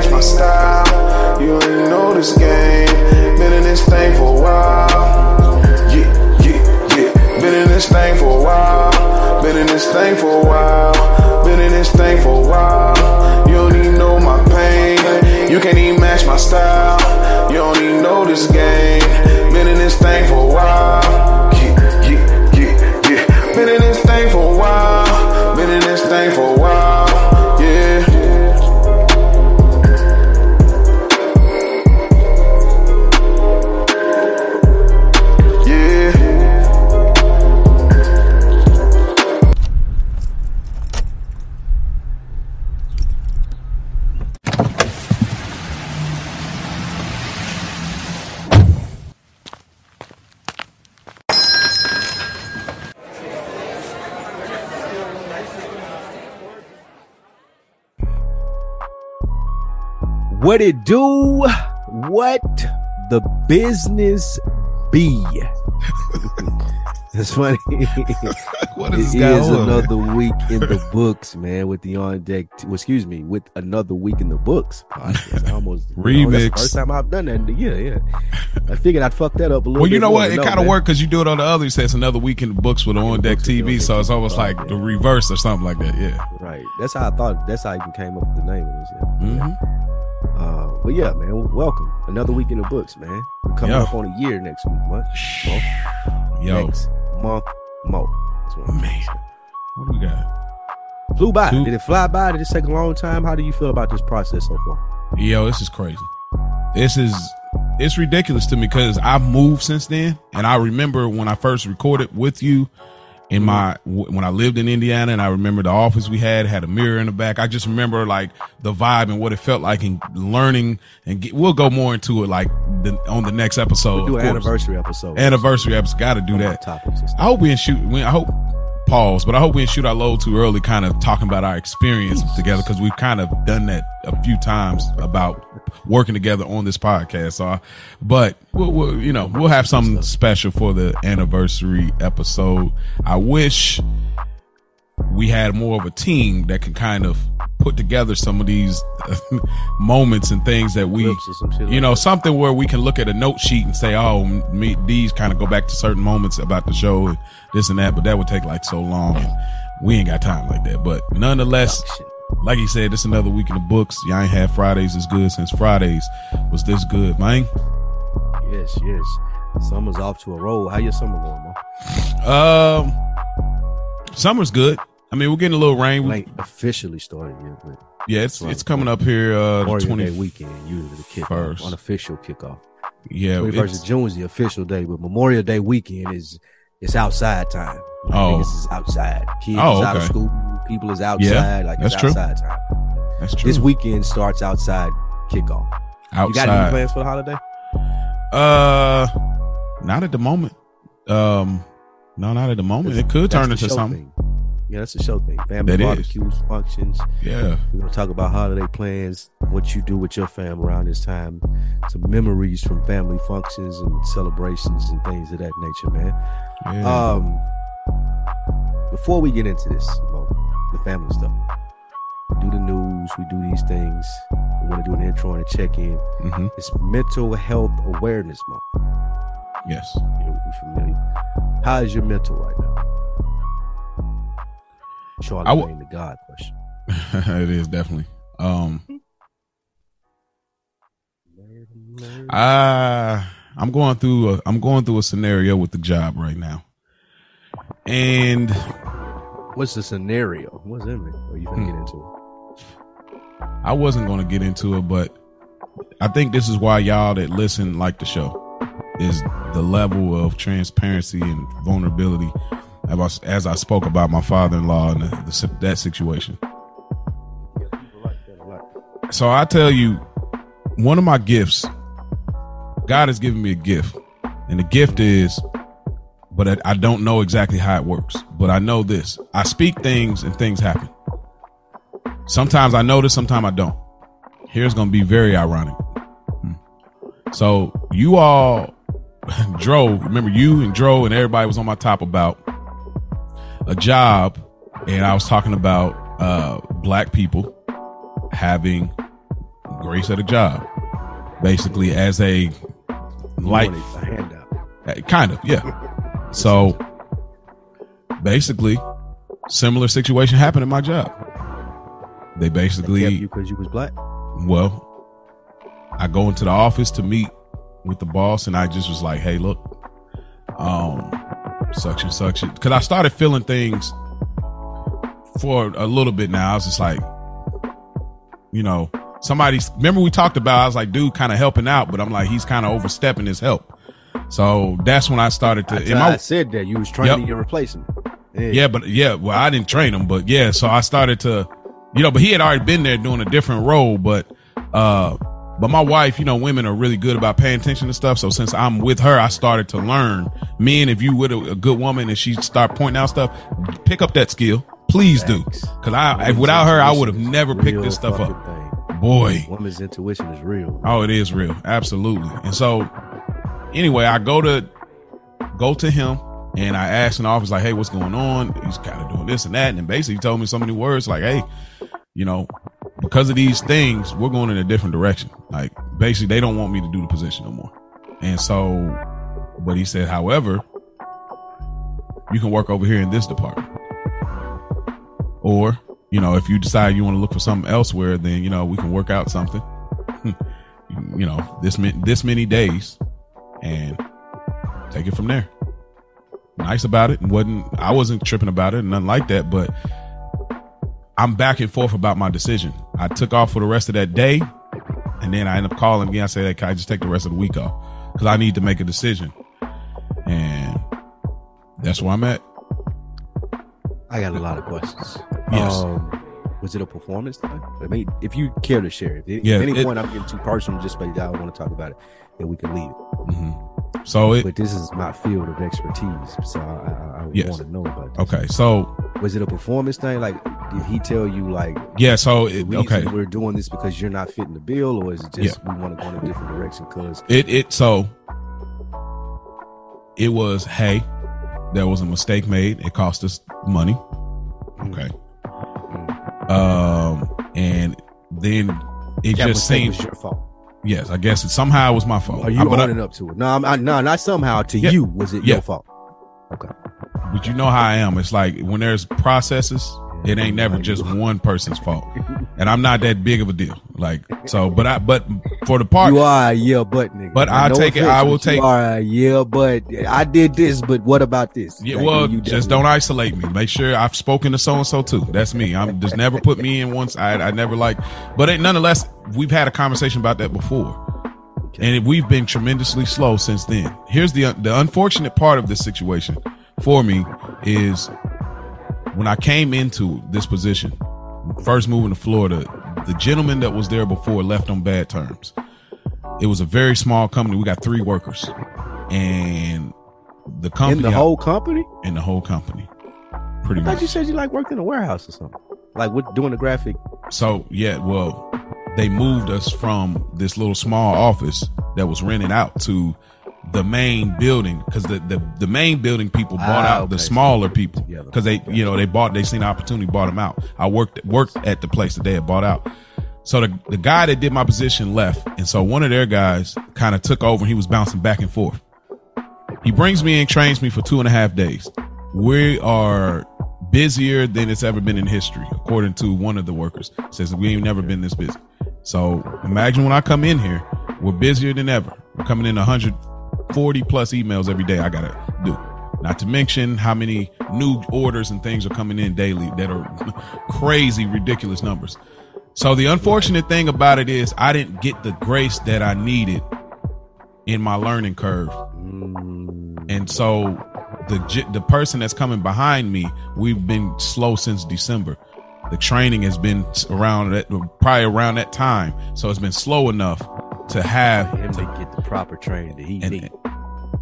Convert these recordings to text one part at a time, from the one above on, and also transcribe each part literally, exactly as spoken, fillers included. match my style. You already know this game. Been in this thing for a while. Yeah, yeah, yeah. Been in this thing for a while. Been in this thing for a while. Been in this thing for a while. You don't even know my pain. You can't even match my style. You don't even know this game. Been in this thing for a while. Yeah, yeah, yeah, yeah. Been in this thing for a while. Been in this thing for a while. What it do? What the business be? That's funny. What is it is on? Another week in the books, man, with the On Deck. T- well, excuse me, with another week in the books. I almost remix. You know, first time I've done that. Yeah, yeah. I figured I'd fuck that up a little. Well, you bit know what? It kind of worked because you do it on the other. You say it's another week in the books with On Deck T V, so it's almost like the reverse or something like that. Yeah, right. That's how I thought. That's how I even came up with the name of this. Yeah. Mm-hmm. Uh, but yeah, man, welcome. Another week in the books, man. We're coming Yo. up on a year next week, month, month, Yo. next month, month. Man, what do we got? Flew by. Two. Did it fly by? Did it take a long time? How do you feel about this process so far? Yo, this is crazy. This is it's ridiculous to me because I've moved since then, and I remember when I first recorded with you in my when I lived in Indiana, and I remember the office we had had a mirror in the back. I just remember like the vibe and what it felt like, and learning. And get, we'll go more into it like the, on the next episode. We'll do an anniversary episode. Anniversary episode. Got to do that. I hope we didn't shoot. We, I hope pause, but I hope we didn't shoot our load too early. Kind of talking about our experience together because we've kind of done that a few times about working together on this podcast. So, I, but we'll, we'll, you know, we'll have something special for the anniversary episode. I wish we had more of a team that can kind of put together some of these moments and things that we, you know, something where we can look at a note sheet and say, oh, me, these kind of go back to certain moments about the show and this and that, but that would take like so long. And we ain't got time like that, but nonetheless, like he said, it's another week in the books. Y'all ain't had Fridays as good since Fridays was this good, man. Yes, yes. Summer's off to a roll. How your summer going, man? Um, summer's good. I mean, we're getting a little rain. Like officially started here, but yeah, it's it's coming up here. Uh, the twentieth weekend, usually the kickoff, unofficial kickoff. Yeah, twenty-first of June is the official day, but Memorial Day weekend is it's outside time. Oh, niggas is outside. Kids oh, is out okay. of school. People is outside. Yeah, like it's that's outside true. time. That's true. This weekend starts outside kickoff. Outside. You got any plans for the holiday? Uh, not at the moment. Um, no, not at the moment. It could turn into something. Thing. Yeah, that's a show thing. Family that barbecues, is. functions. Yeah, we're gonna talk about holiday plans. What you do with your fam around this time. Some memories from family functions and celebrations and things of that nature, man. Yeah. Um. Before we get into this, the family stuff, we do the news, we do these things. We want to do an intro and a check-in. Mm-hmm. It's Mental Health Awareness Month. Yes. You know, we're familiar. How is your mental right now? Charlie, w- the God question. It is definitely. Um, I, I'm going through. A, I'm going through a scenario with the job right now. And what's the scenario? What's in it? Or you gonna hmm. get into it? I wasn't gonna get into it, but I think this is why y'all that listen like the show is the level of transparency and vulnerability. As I, as I spoke about my father-in-law and the, the, that situation, yeah, people like that a lot. So I tell you, one of my gifts, God has given me a gift, and the gift is. But I, I don't know exactly how it works. But I know this. I speak things and things happen. Sometimes I know this, sometimes I don't. Here's going to be very ironic. So you all, Dro, remember you and Dro and everybody was on my top about a job. And I was talking about uh, black people having Grace at a job, basically as a like handout, kind of, yeah. So basically, similar situation happened at my job. They basically they kept you because you was black. Well, I go into the office to meet with the boss, and I just was like, "Hey, look, um, such and such," because I started feeling things for a little bit now. I was just like, you know, somebody's. Remember we talked about? I was like, dude, kind of helping out, but I'm like, he's kind of overstepping his help. So that's when I started to. I, and my, I said that you was training your replacement. Yeah. yeah, but yeah, well, I didn't train him, but yeah, so I started to, you know, but he had already been there doing a different role, but, uh, but my wife, you know, women are really good about paying attention to stuff. So since I'm with her, I started to learn. Men, if you with a, a good woman and she start pointing out stuff, pick up that skill, please Thanks. do, because I, if, without her, I would have never picked this stuff up. Thing. Boy, woman's intuition is real. Oh, it is real, absolutely. And so, anyway, I go to go to him. And I asked in the office, like, hey, what's going on? He's kind of doing this and that. And basically he told me so many words like, hey, you know, because of these things, we're going in a different direction. Like, basically, they don't want me to do the position no more. And so, but he said, however, you can work over here in this department. Or, you know, if you decide you want to look for something elsewhere, then, you know, we can work out something, you know, this, this many days and take it from there. Nice about it, and wasn't I wasn't tripping about it and nothing like that, but I'm back and forth about my decision. I took off for the rest of that day, and then I end up calling again. I said, hey, can I just take the rest of the week off because I need to make a decision? And that's where I'm at. I got a lot of questions. Yes. Um, was it a performance thing? I mean, if you care to share it, if yeah, at any it, point I'm getting too personal, just like I don't want to talk about it, then we can leave it. Mm-hmm. So it, but this is my field of expertise, so I, I, I yes. want to know about this. Okay, so was it a performance thing? Like, did he tell you, like, yeah? So it, okay, we're doing this because you're not fitting the bill, or is it just yeah. we want to go in a different direction? Because it, it so it was. Hey, there was a mistake made. It cost us money. Okay, mm-hmm. um, and then it that just seems your fault. Yes, I guess it somehow was my fault. Are you owning up to it? No, I'm, I, no, not somehow. To yeah. you, was it yeah. your fault? Okay. But you know how I am. It's like when there's processes, it ain't never just one person's fault. And I'm not that big of a deal. Like, so, but I, but for the part. You are a yeah, but nigga. But I'll take it. I will take it. You are a yeah, but I did this, but what about this? Yeah, like, well, you just don't isolate me. Make sure I've spoken to so-and-so too. That's me. I'm just never put me in once. I, I never like, but it, nonetheless, we've had a conversation about that before. Okay. And we've been tremendously slow since then. Here's the, the unfortunate part of this situation for me is when I came into this position, first moving to Florida, the gentleman that was there before left on bad terms. It was a very small company. We got three workers, and the company in the whole company in the whole company. Pretty I much. Thought you said you like worked in a warehouse or something, like what doing the graphic. So yeah, well, they moved us from this little small office that was rented out to the main building, because the, the the main building people bought ah, out okay. the smaller people, because they you know they bought they seen the opportunity, bought them out. I worked worked at the place that they had bought out. So the, the guy that did my position left, and so one of their guys kind of took over, and he was bouncing back and forth. He brings me in, trains me for two and a half days. We are busier than it's ever been in history, according to one of the workers. Says we ain't never been this busy. So imagine when I come in here, we're busier than ever. We're coming in a hundred. forty plus emails every day I gotta do, not to mention how many new orders and things are coming in daily that are crazy, ridiculous numbers. So the unfortunate thing about it is I didn't get the grace that I needed in my learning curve. And so the the person that's coming behind me, we've been slow since December. The training has been around that, probably around that time, so it's been slow enough to have him to get the proper training that he and, needs,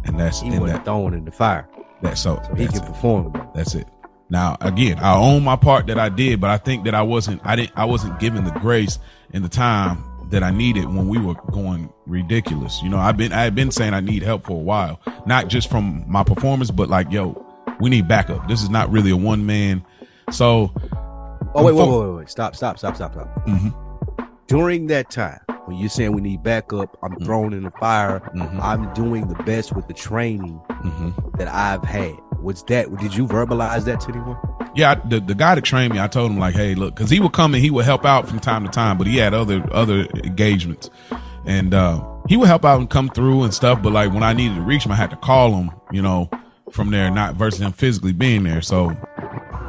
and that's he was that, thrown in the fire. That's so, so he that's can it. perform. That's it. Now again, I own my part that I did, but I think that I wasn't. I didn't. I wasn't given the grace and the time that I needed when we were going ridiculous. You know, I've been. I had been saying I need help for a while, not just from my performance, but like, yo, we need backup. This is not really a one man. So, oh wait, before, wait, wait, wait, wait, stop, stop, stop, stop, stop. Mm-hmm. During that time, when you're saying we need backup, I'm mm-hmm. thrown in the fire. Mm-hmm. I'm doing the best with the training mm-hmm. that I've had. Was that, did you verbalize that to anyone? Yeah, I, the, the guy that trained me, I told him like, hey, look, because he would come and he would help out from time to time, but he had other other engagements. And uh, he would help out and come through and stuff. But like when I needed to reach him, I had to call him, you know, from there, not versus him physically being there. So,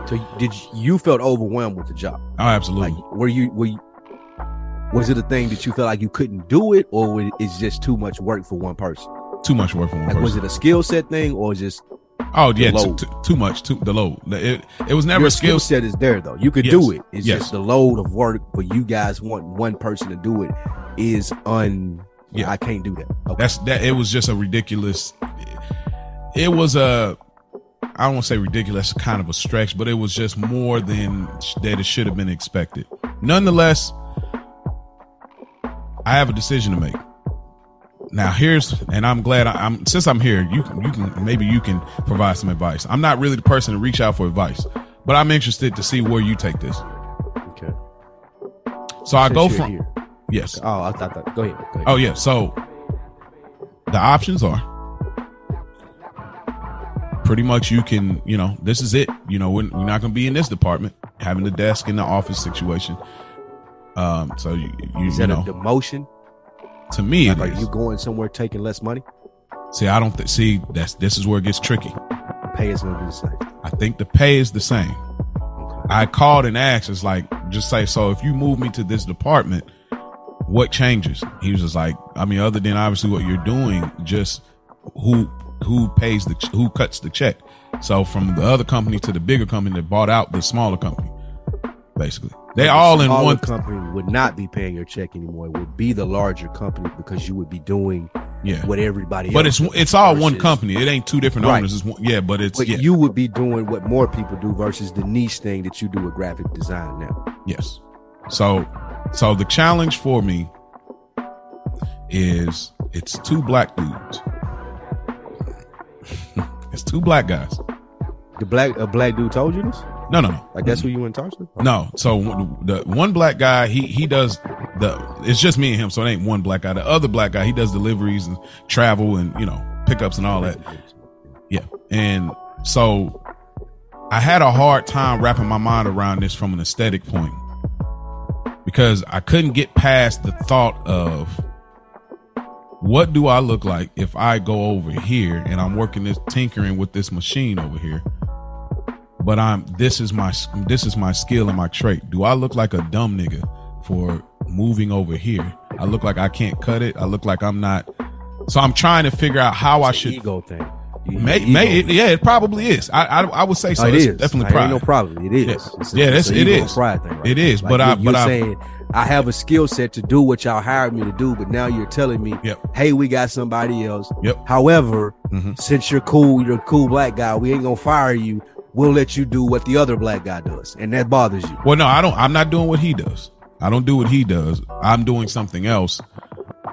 so did you, you felt overwhelmed with the job? Oh, absolutely. Like, were you, were you, was it a thing that you felt like you couldn't do it, or it's just too much work for one person? Too much work for one like, person. Was it a skill set thing, or just? Oh yeah, too, too, too much, too the load. It, it was never Your a skill set is there though. You could yes. do it. It's yes. just the load of work, but you guys want one person to do it is un. Yeah, I can't do that. Okay. That's that. It was just a ridiculous. It was a, I don't want to say ridiculous, kind of a stretch, but it was just more than that it should have been expected. Nonetheless, I have a decision to make. Now here's, and I'm glad I, I'm, since I'm here, you can, you can, maybe you can provide some advice. I'm not really the person to reach out for advice, but I'm interested to see where you take this. Okay. So I since go from, here. Yes. Oh, I thought that, go ahead, go ahead. Oh yeah. So the options are pretty much you can, you know, this is it. You know, we're, we're not going to be in this department, having the desk in the office situation. Um, so you, you, is that you know, a demotion? To me, like, it are is. You going somewhere taking less money? See, I don't th- see that's this is where it gets tricky. The pay is going to be the same. I think the pay is the same. Okay. I called and asked. It's like just say, so if you move me to this department, what changes? He was just like, I mean, other than obviously what you're doing, just who who pays the who cuts the check. So from the other company to the bigger company that bought out the smaller company, basically. They like all in one company would not be paying your check anymore. It would be the larger company because you would be doing yeah. what everybody but else. But it's it's all versus, one company. It ain't two different right. owners. It's one, yeah, but it's but yeah. you would be doing what more people do versus the niche thing that you do with graphic design now. Yes. So so the challenge for me is it's two black dudes. It's two black guys. The black a black dude told you this? No, no, no. Like that's who you in talks with? No. So the one black guy, he he does the. It's just me and him, so it ain't one black guy. The other black guy, he does deliveries and travel and you know pickups and all that. Yeah. And so I had a hard time wrapping my mind around this from an aesthetic point because I couldn't get past the thought of what do I look like if I go over here and I'm working this tinkering with this machine over here. But I'm. This is my. This is my skill and my trait. Do I look like a dumb nigga for moving over here? I look like I can't cut it. I look like I'm not. So I'm trying to figure out how it's I should. Ego thing. May, ego may, it, yeah, it probably is. I, I, I would say so. Oh, it it's is definitely like, pride. Ain't no problem. It is. Yeah, it's a, yeah that's, it's it is. Pride thing right it is. Like, but I. But I'm saying I have a skill set to do what y'all hired me to do. But now you're telling me, yep. hey, we got somebody else. Yep. However, mm-hmm. since you're cool, you're a cool black guy. We ain't gonna fire you. We'll let you do what the other black guy does. And that bothers you. Well, no, I don't. I'm not doing what he does. I don't do what he does. I'm doing something else.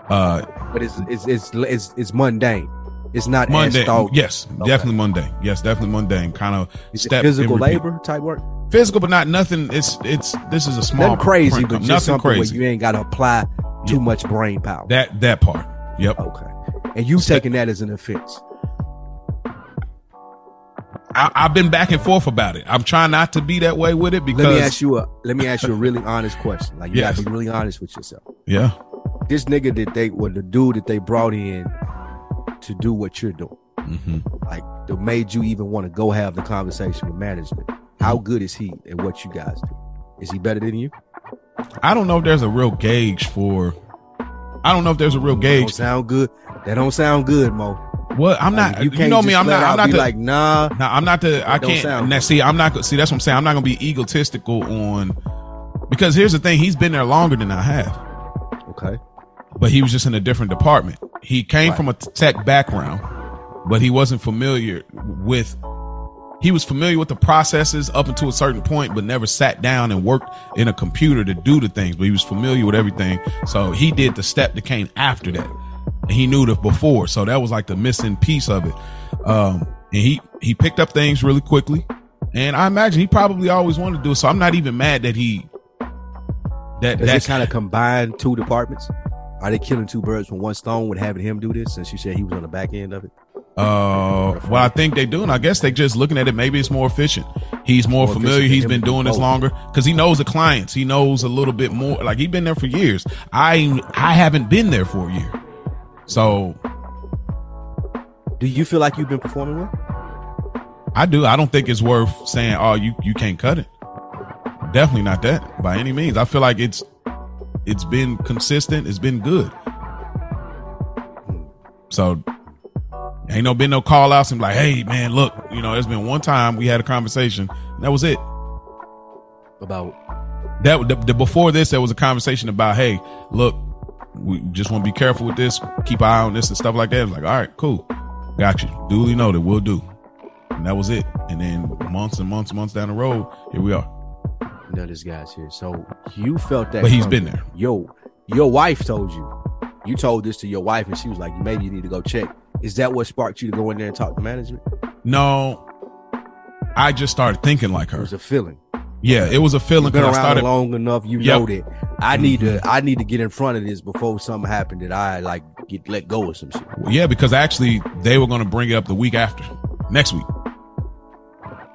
Uh, but it's it's it's it's, it's mundane. It's not mundane. As yes, okay. definitely mundane. Yes, definitely mundane. Kind of is it physical labor type work. Physical, but not nothing. It's it's this is a small nothing crazy, but just nothing something crazy. Where you ain't got to apply too yeah. much brain power. That that part. Yep. Okay. And you taking that as an offense. I, I've been back and forth about it. I'm trying not to be that way with it because let me ask you a let me ask you a really honest question. Like you yes. gotta be really honest with yourself. Yeah. This nigga that they or the dude that they brought in to do what you're doing, mm-hmm. like that made you even want to go have the conversation with management. How good is he at what you guys do? Is he better than you? I don't know if there's a real gauge for. I don't know if there's a real gauge. That don't sound good. That don't sound good, Mo. What I'm not, I mean, you, you know me. I'm not. I'm not the, like nah. Nah, I'm not the. I can't. Now, see, I'm not. See, that's what I'm saying. I'm not gonna be egotistical on because here's the thing. He's been there longer than I have. Okay. But he was just in a different department. He came right. from a tech background, but he wasn't familiar with. He was familiar with the processes up until a certain point, but never sat down and worked in a computer to do the things. But he was familiar with everything, so he did the step that came after that. He knew that before. So that was like the missing piece of it. Um, and he, he picked up things really quickly. And I imagine he probably always wanted to do it. So I'm not even mad that he, that, that's kind of combined two departments. Are they killing two birds with one stone with having him do this, since you said he was on the back end of it? Uh, well, I think they do, and I guess they just looking at it. Maybe it's more efficient. He's more, more familiar. He's been doing this longer because he knows the clients. He knows a little bit more. Like, he's been there for years. I I haven't been there for a year. So, do you feel like you've been performing well? I do. I don't think it's worth saying, "Oh, you you can't cut it." Definitely not that by any means. I feel like it's it's been consistent. It's been good. So. Ain't no been no call outs and like, hey man, look, you know, there's been one time we had a conversation and that was it. About that the, the, before this, there was a conversation about, hey, look, we just want to be careful with this, keep an eye on this and stuff like that. It was like, all right, cool, got you, duly noted, we'll do. And that was it. And then months and months, months down the road, here we are. Now this guy's here. So you felt that, but he's coming. Been there. Yo, your wife told you. You told this to your wife, and she was like, maybe you need to go check. Is that what sparked you to go in there and talk to management? No, I just started thinking like her. It was a feeling. Yeah, it was a feeling. You've been around I started... long enough, you yep. know that. I mm-hmm. need to. I need to get in front of this before something happened that I like get let go of some shit. Well, yeah, because actually they were going to bring it up the week after, next week.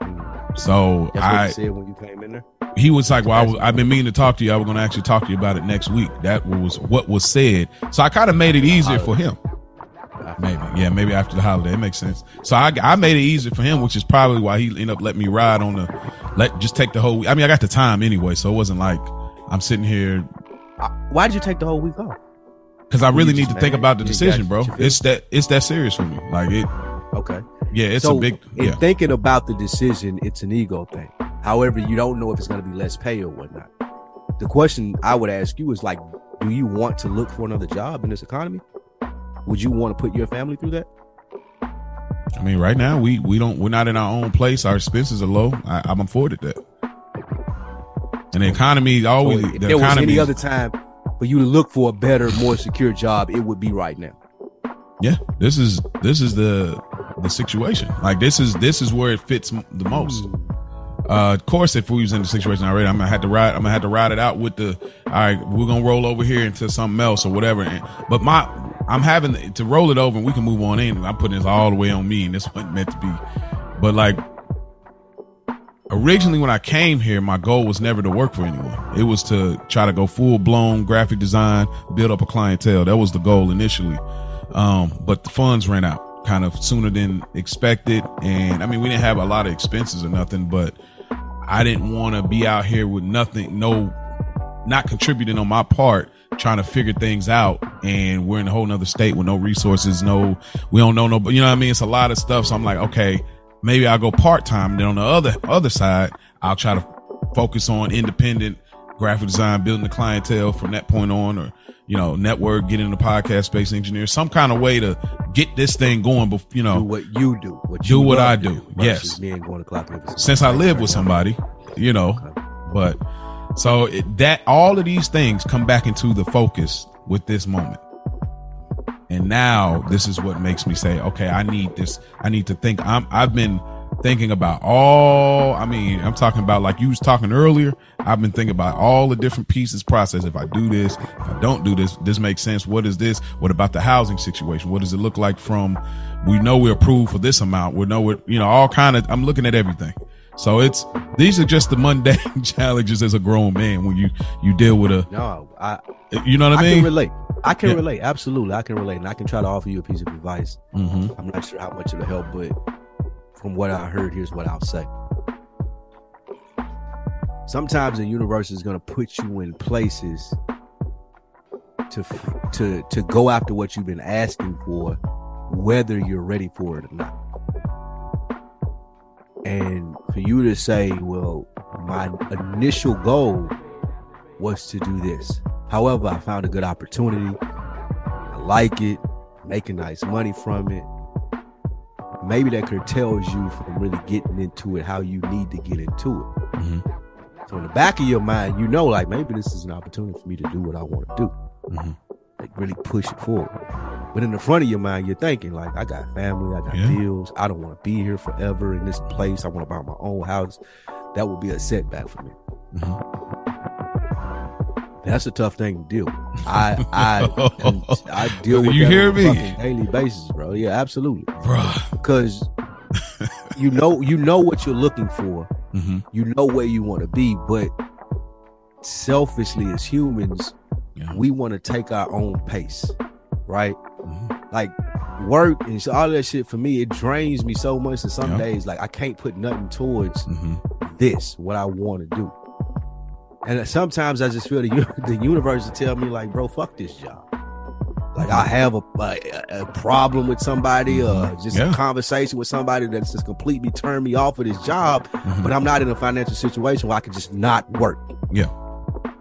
Mm-hmm. So that's what I you said when you came in there. He was like, well, I was, I've been meaning to talk to you. I was going to actually talk to you about it next week. That was what was said. So I kind of made it easier for him. Maybe. Yeah, maybe after the holiday. It makes sense. So I, I made it easier for him, which is probably why he ended up letting me ride on the, let just take the whole week. I mean, I got the time anyway, so it wasn't like I'm sitting here. Why did you take the whole week off? Because I really need to think about the decision, bro. It's that, it's that serious for me. Like it. Okay. Yeah, it's so a big. Yeah. In thinking about the decision, it's an ego thing. However, you don't know if it's going to be less pay or whatnot. The question I would ask you is like, do you want to look for another job in this economy? Would you want to put your family through that? I mean, right now we we don't we're not in our own place. Our expenses are low. I, I'm afforded that. And the economy always. So if the there was any other time for you to look for a better, more secure job, it would be right now. Yeah, this is this is the the situation. Like this is this is where it fits the most. Mm. Uh, of course, if we was in the situation already, I'm gonna have to ride. I'm gonna have to ride it out with the. All right, we're gonna roll over here into something else or whatever. And, but my, I'm having to roll it over, and we can move on in. I'm putting this all the way on me, and this wasn't meant to be. But like, originally when I came here, my goal was never to work for anyone. It was to try to go full blown graphic design, build up a clientele. That was the goal initially. Um, but the funds ran out kind of sooner than expected, and I mean we didn't have a lot of expenses or nothing, but I didn't want to be out here with nothing, no, not contributing on my part, trying to figure things out. And we're in a whole nother state with no resources, no, we don't know, no, but you know what I mean? It's a lot of stuff. So I'm like, okay, maybe I'll go part-time. And then on the other, other side, I'll try to focus on independent graphic design, building the clientele from that point on, or, you know, network, get in the podcast space, engineer, some kind of way to get this thing going. But you know, do what you do, what you do what I do. Yes. Going to Since I live with somebody, you know, okay. But so it, that all of these things come back into the focus with this moment. And now this is what makes me say, okay, I need this. I need to think. I'm, I've been thinking about all, I mean, I'm talking about like you was talking earlier. I've been thinking about all the different pieces, process. If I do this, if I don't do this, this makes sense. What is this? What about the housing situation? What does it look like from, we know we're approved for this amount. We know we're, you know, all kind of, I'm looking at everything. So it's, these are just the mundane challenges as a grown man when you, you deal with a, no, I, you know what I mean? I can relate. I can yeah. relate. Absolutely. I can relate. And I can try to offer you a piece of advice. Mm-hmm. I'm not sure how much it'll help, but from what I heard, here's what I'll say. Sometimes the universe is going to put you in places to to to go after what you've been asking for, whether you're ready for it or not. And for you to say, well, my initial goal was to do this. However, I found a good opportunity. I like it, making nice money from it. Maybe that curtails you from really getting into it how you need to get into it. Mm-hmm. So in the back of your mind, you know, like, maybe this is an opportunity for me to do what I want to do. Mm-hmm. Like, really push it forward. But in the front of your mind, you're thinking, like, I got family, I got yeah. bills. I don't want to be here forever in this place. I want to buy my own house. That would be a setback for me. Mm-hmm. That's a tough thing to deal with. I I am, I deal with you that hear on me? A daily basis, bro. Yeah, absolutely, bro. Because you know you know what you're looking for. Mm-hmm. You know where you want to be, but selfishly as humans, yeah. we want to take our own pace, right? Mm-hmm. Like work and all that shit for me, it drains me so much that some yeah. days, like I can't put nothing towards mm-hmm. this what I want to do. And sometimes I just feel the, the universe will tell me, like, bro, fuck this job. Like, I have a a, a problem with somebody or just yeah. a conversation with somebody that's just completely turned me off of this job, mm-hmm. but I'm not in a financial situation where I can just not work. Yeah.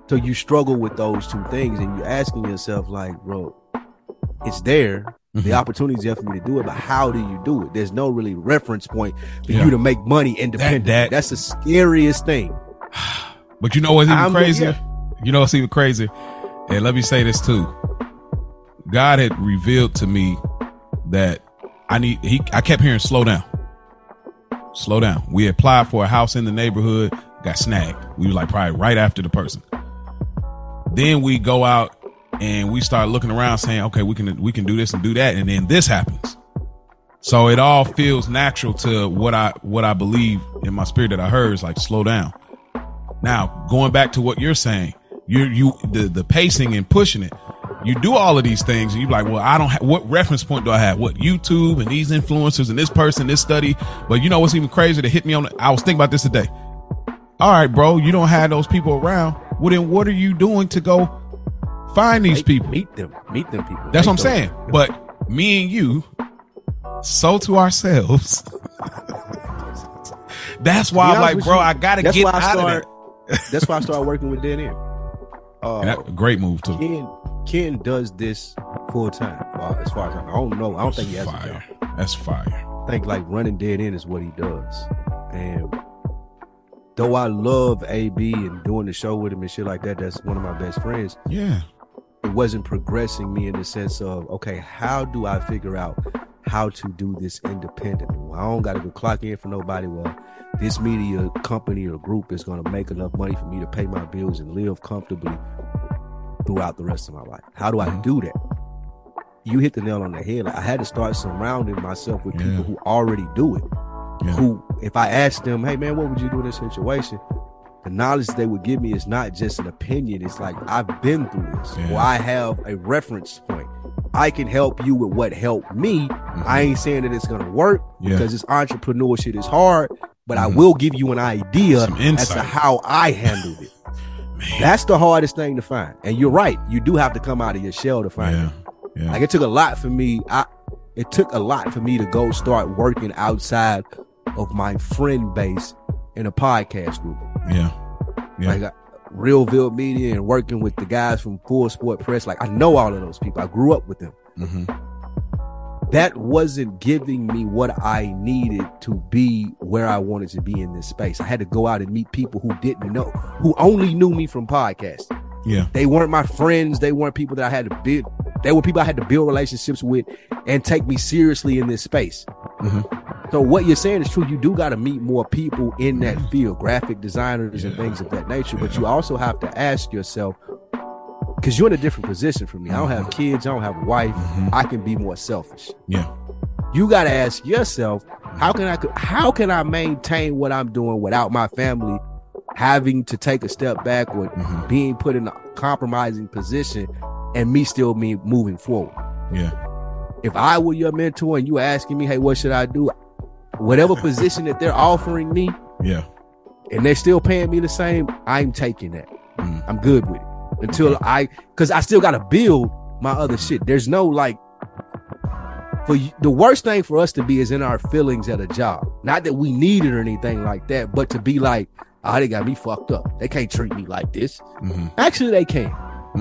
So you struggle with those two things and you're asking yourself, like, bro, it's there. Mm-hmm. The opportunity's there for me to do it, but how do you do it? There's no really reference point for yeah. you to make money independently. That, that, that's the scariest thing. But you know what's even I'm, crazier? Yeah. You know what's even crazier? And let me say this too. God had revealed to me that I need, he, I kept hearing slow down, slow down. We applied for a house in the neighborhood, got snagged. We were like probably right after the person. Then we go out and we start looking around saying, okay, we can, we can do this and do that. And then this happens. So it all feels natural to what I, what I believe in my spirit that I heard is like, slow down. Now, going back to what you're saying, you you the, the pacing and pushing it, you do all of these things and you're like, well, I don't have, what reference point do I have? What YouTube and these influencers and this person, this study. But you know what's even crazier that hit me on the, I was thinking about this today. All right, bro, you don't have those people around. Well, then what are you doing to go find these people? Meet them, meet them people. That's what I'm saying. But me and you, so to ourselves. That's why I'm like, bro, I got to get out of there. That's why I started working with Dead End. Uh, that, a great move too. Ken, Ken does this full time. Uh, as far as I, I don't know, I don't That's think he has fire. a job. That's fire. I think like running Dead End is what he does. And though I love A B and doing the show with him and shit like that, that's one of my best friends. Yeah, it wasn't progressing me in the sense of, okay, how do I figure out how to do this independently? Well, I don't got to go clock in for nobody. Well, this media company or group is going to make enough money for me to pay my bills and live comfortably throughout the rest of my life. How do I do that? You hit the nail on the head. Like, I had to start surrounding myself with yeah. people who already do it. Yeah. Who, if I asked them, hey man, what would you do in this situation? The knowledge they would give me is not just an opinion. It's like, I've been through this. Yeah. Or I have a reference point. I can help you with what helped me. Mm-hmm. I ain't saying that it's going to work yeah. because this entrepreneurship is hard, but mm-hmm. I will give you an idea as to how I handled it. That's the hardest thing to find. And you're right. You do have to come out of your shell to find yeah. it. Yeah. Like it took a lot for me. I, it took a lot for me to go start working outside of my friend base in a podcast group. Yeah. Yeah. Like I, Realville Media and working with the guys from Full Sport Press. Like I know all of those people. I grew up with them. Mm-hmm. That wasn't giving me what I needed to be where I wanted to be in this space. I had to go out and meet people who didn't know, who only knew me from podcasting. Yeah. They weren't my friends. They weren't people that I had to build. They were people I had to build relationships with and take me seriously in this space. Mm-hmm. So what you're saying is true. You do got to meet more people in that field, graphic designers yeah. and things of that nature. Yeah. But you also have to ask yourself, because you're in a different position from me. I don't have kids. I don't have a wife. Mm-hmm. I can be more selfish. Yeah. You got to ask yourself, how can I, how can I maintain what I'm doing without my family having to take a step back or mm-hmm. being put in a compromising position and me still me moving forward? Yeah. If I were your mentor and you were asking me, hey, what should I do? Whatever position that they're offering me, yeah, and they're still paying me the same, I'm taking that. Mm. I'm good with it. Until okay. I, because I still got to build my other shit. There's no like, for you, the worst thing for us to be is in our feelings at a job. Not that we need it or anything like that, but to be like, oh, they got me fucked up. They can't treat me like this. Mm-hmm. Actually, they can.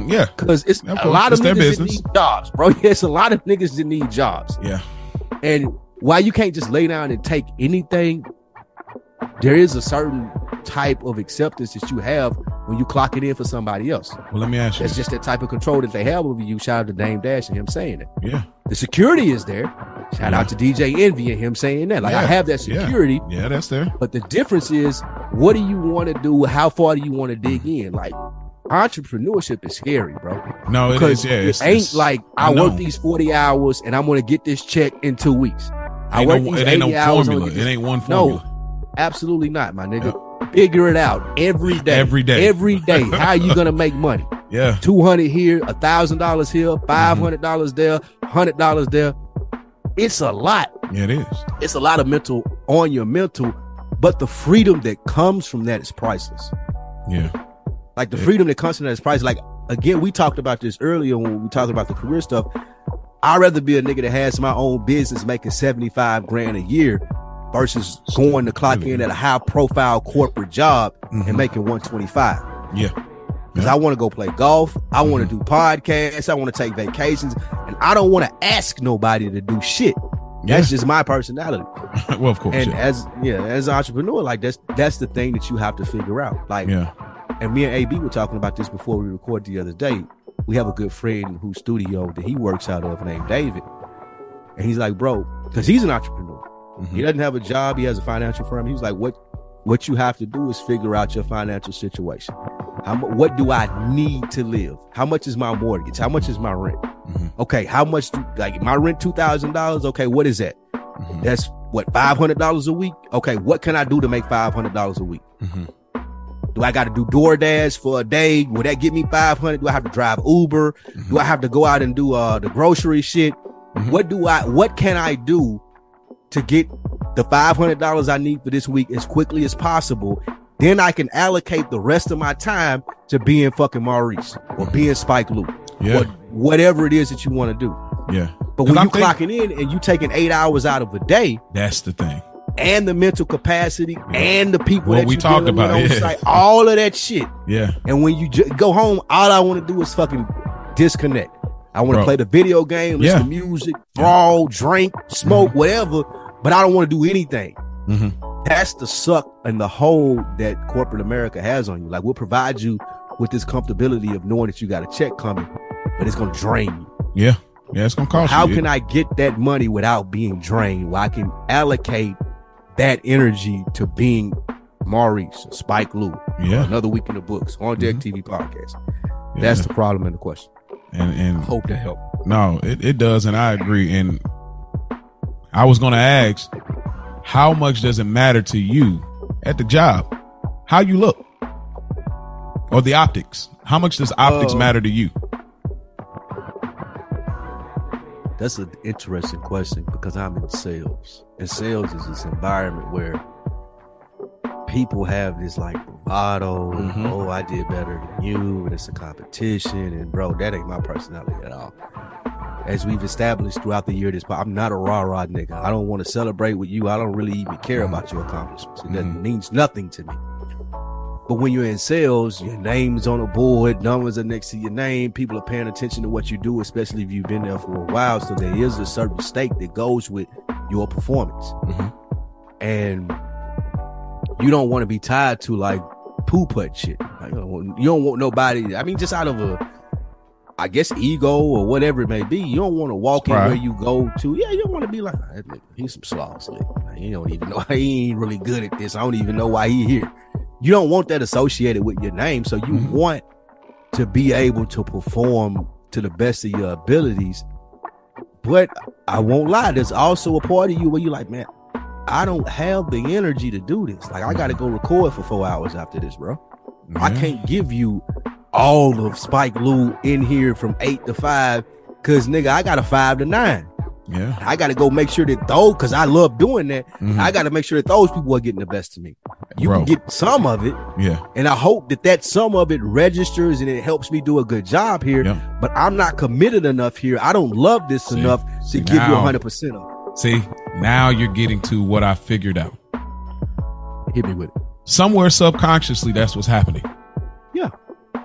Yeah. Because it's a lot of niggas that need jobs, bro. Yeah, it's a lot of niggas that need jobs. Yeah. And while you can't just lay down and take anything, there is a certain type of acceptance that you have when you clock it in for somebody else. Well, let me ask you. That's just that type of control that they have over you. Shout out to Dame Dash and him saying it. Yeah. The security is there. Shout yeah. out to D J Envy and him saying that. Like, yeah. I have that security. Yeah. yeah, that's there. But the difference is, what do you want to do? How far do you want to dig in? Like, entrepreneurship is scary, bro. No, it is. Yeah, it it's, ain't it's, like I no. work these forty hours and I'm going to get this check in two weeks. I work no, these it ain't no hours formula. It ain't one formula. No, absolutely not, my nigga. Yeah. Figure it out every day. Every day. Every day. How you going to make money? Yeah. two hundred here, one thousand dollars here, five hundred dollars mm-hmm. there, one hundred dollars there. It's a lot. Yeah, it is. It's a lot of mental on your mental, but the freedom that comes from that is priceless. Yeah. Like the yeah. freedom that comes from that is priceless. Like, again, we talked about this earlier when we talked about the career stuff. I'd rather be a nigga that has my own business making seventy-five grand a year versus going to clock in at a high profile corporate job mm-hmm. and making one twenty-five. Yeah. Because yeah. I want to go play golf. I want to mm-hmm. do podcasts. I want to take vacations. And I don't want to ask nobody to do shit. Yeah. That's just my personality. Well, of course. And yeah. as yeah, as an entrepreneur, like that's that's the thing that you have to figure out. Like, yeah. and me and A B were talking about this before we recorded the other day. We have a good friend whose studio that he works out of named David. And he's like, bro, because he's an entrepreneur. Mm-hmm. He doesn't have a job. He has a financial firm. He's like, what what you have to do is figure out your financial situation. How, what do I need to live? How much is my mortgage? How much is my rent? Mm-hmm. Okay, how much do, like my rent two thousand dollars? Okay, what is that? Mm-hmm. That's what, five hundred dollars a week? Okay, what can I do to make five hundred dollars a week? Mm-hmm. Do I got to do DoorDash for a day? Will that get me five hundred? Do I have to drive Uber? Mm-hmm. Do I have to go out and do uh, the grocery shit? Mm-hmm. What do I, what can I do to get the five hundred dollars I need for this week as quickly as possible? Then I can allocate the rest of my time to being fucking Maurice or being Spike Lou yeah. or whatever it is that you want to do. Yeah. But when you clocking in and you taking eight hours out of a day, that's the thing. And the mental capacity yeah. and the people well, that we you talked about, on yeah. site, all of that shit. Yeah. And when you j- go home, all I want to do is fucking disconnect. I want to play the video game, listen yeah. to music, brawl, yeah. drink, smoke, mm-hmm. whatever. But I don't want to do anything. Mm-hmm. That's the suck and the hold that corporate America has on you. Like, we'll provide you with this comfortability of knowing that you got a check coming, but it's going to drain you. Yeah. Yeah, it's going to cost How you. How can yeah. I get that money without being drained? Well, I can allocate that energy to being Maurice, Spike Lou, yeah. another week in the books, on Deck mm-hmm. T V podcast. Yeah. That's the problem and the question. And, and I hope that helped. No, it, it does. And I agree. And I was going to ask, how much does it matter to you at the job? How you look or the optics? How much does optics uh, matter to you? That's an interesting question because I'm in sales, and sales is this environment where people have this like bravado. Mm-hmm. Oh, I did better than you. And it's a competition. And bro, that ain't my personality at all. As we've established throughout the year, this but I'm not a rah-rah nigga. I don't want to celebrate with you. I don't really even care about your accomplishments. It mm-hmm. doesn't, means nothing to me. But when you're in sales, your name's on a board, numbers are next to your name. People are paying attention to what you do, especially if you've been there for a while. So there is a certain stake that goes with your performance. Mm-hmm. And you don't want to be tied to like poo-putt shit. Like, you don't want, you don't want nobody. I mean, just out of a, I guess, ego or whatever it may be. You don't want to walk in where you go to. Yeah, you don't want to be like, that nigga, he's some sloths. Like, he don't even know. He ain't really good at this. I don't even know why he here. You don't want that associated with your name. So you mm-hmm. want to be able to perform to the best of your abilities. But I won't lie, there's also a part of you where you're like, man, I don't have the energy to do this. Like, I got to go record for four hours after this, bro. Mm-hmm. I can't give you all of Spike Lou in here from eight to five, cause nigga, I got a five to nine. Yeah, I got to go make sure that those, cause I love doing that. Mm-hmm. I got to make sure that those people are getting the best of me. You Bro. can get some of it, yeah. And I hope that that some of it registers and it helps me do a good job here. Yeah. But I'm not committed enough here. I don't love this see, enough to see, give now, you a hundred percent of it. See, now you're getting to what I figured out. Hit me with it. Somewhere subconsciously, that's what's happening. Yeah.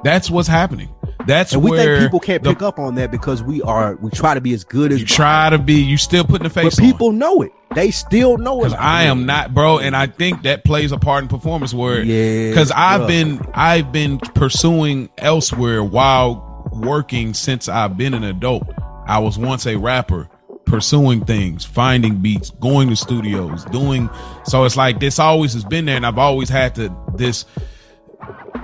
That's what's happening. That's and we where think people can't the, pick up on that because we are we try to be as good as you try to be. You still putting the face, but people on. Know it. They still know it. Because I am not, bro, and I think that plays a part in performance. Where because yeah, I've been I've been pursuing elsewhere while working since I've been an adult. I was once a rapper, pursuing things, finding beats, going to studios, doing. So it's like this always has been there, and I've always had to this.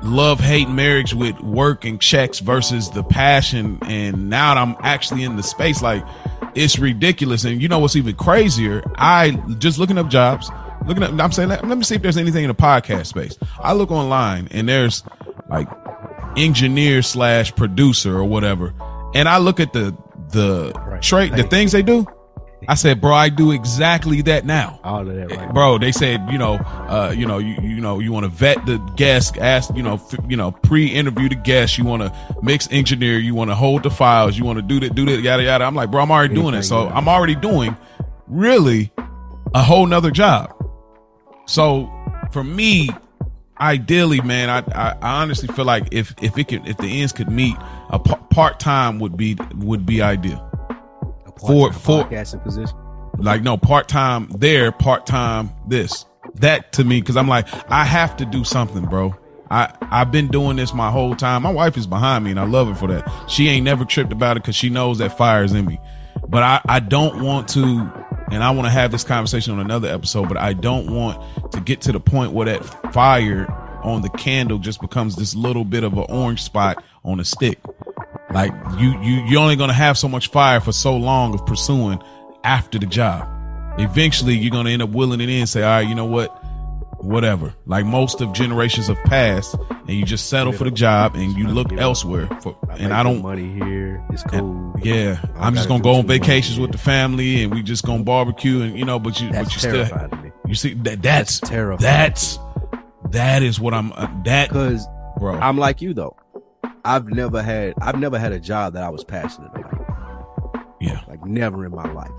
love-hate marriage with work and checks versus the passion. And now that I'm actually in the space, like, it's ridiculous. And you know what's even crazier? I just looking up jobs, looking up, I'm saying, let, let me see if there's anything in the podcast space. I look online and there's like engineer slash producer or whatever. And I look at the, the right. trait, the things they do. I said, bro, I do exactly that now. All of that, right? Bro, they said, you know, uh, you know, you, you know, you want to vet the guest, ask, you know, f- you know, pre-interview the guest. You want to mix engineer. You want to hold the files. You want to do that, do that, yada, yada. I'm like, bro, I'm already doing it. So I'm already doing really a whole nother job. So for me, ideally, man, I, I, I honestly feel like if, if it could, if the ends could meet, a p- part-time would be, would be ideal. For for position. Like no part time there, part time this, that to me, because I'm like, I have to do something, bro. I I've been doing this my whole time. My wife is behind me, and I love her for that. She ain't never tripped about it because she knows that fire is in me. But I I don't want to, and I want to have this conversation on another episode. But I don't want to get to the point where that fire on the candle just becomes this little bit of an orange spot on a stick. Like you, you, you're only going to have so much fire for so long of pursuing after the job. Eventually you're going to end up willing it in and say, all right, you know what? Whatever. Like most of generations have passed and you just settle for the job and you look elsewhere for, and I don't money here. It's cool. Yeah. I'm just going to go on vacations with the family and we just going to barbecue and you know, but you, but you still, you see that that's, that's terrible. That's, that is what I'm, uh, that, because bro, I'm like you though. I've never had I've never had a job that I was passionate about. Yeah. Like never in my life.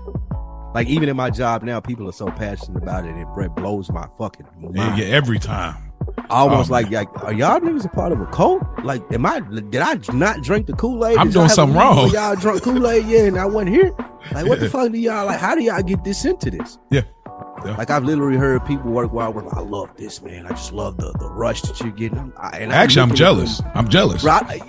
Like even in my job now, people are so passionate about it, it blows my fucking mind. Yeah, every time. Almost oh, like, like are y'all niggas a part of a cult? Like am I did I not drink the Kool-Aid? I'm did doing something wrong. Y'all drunk Kool-Aid, yeah, and I wasn't here. Like what yeah. the fuck do y'all like how do y'all get this into this? Yeah. Yeah. Like I've literally heard people work while I work. I love this, man. I just love the, the rush that you're getting. I, and Actually, I'm, I'm jealous. I'm jealous. Right?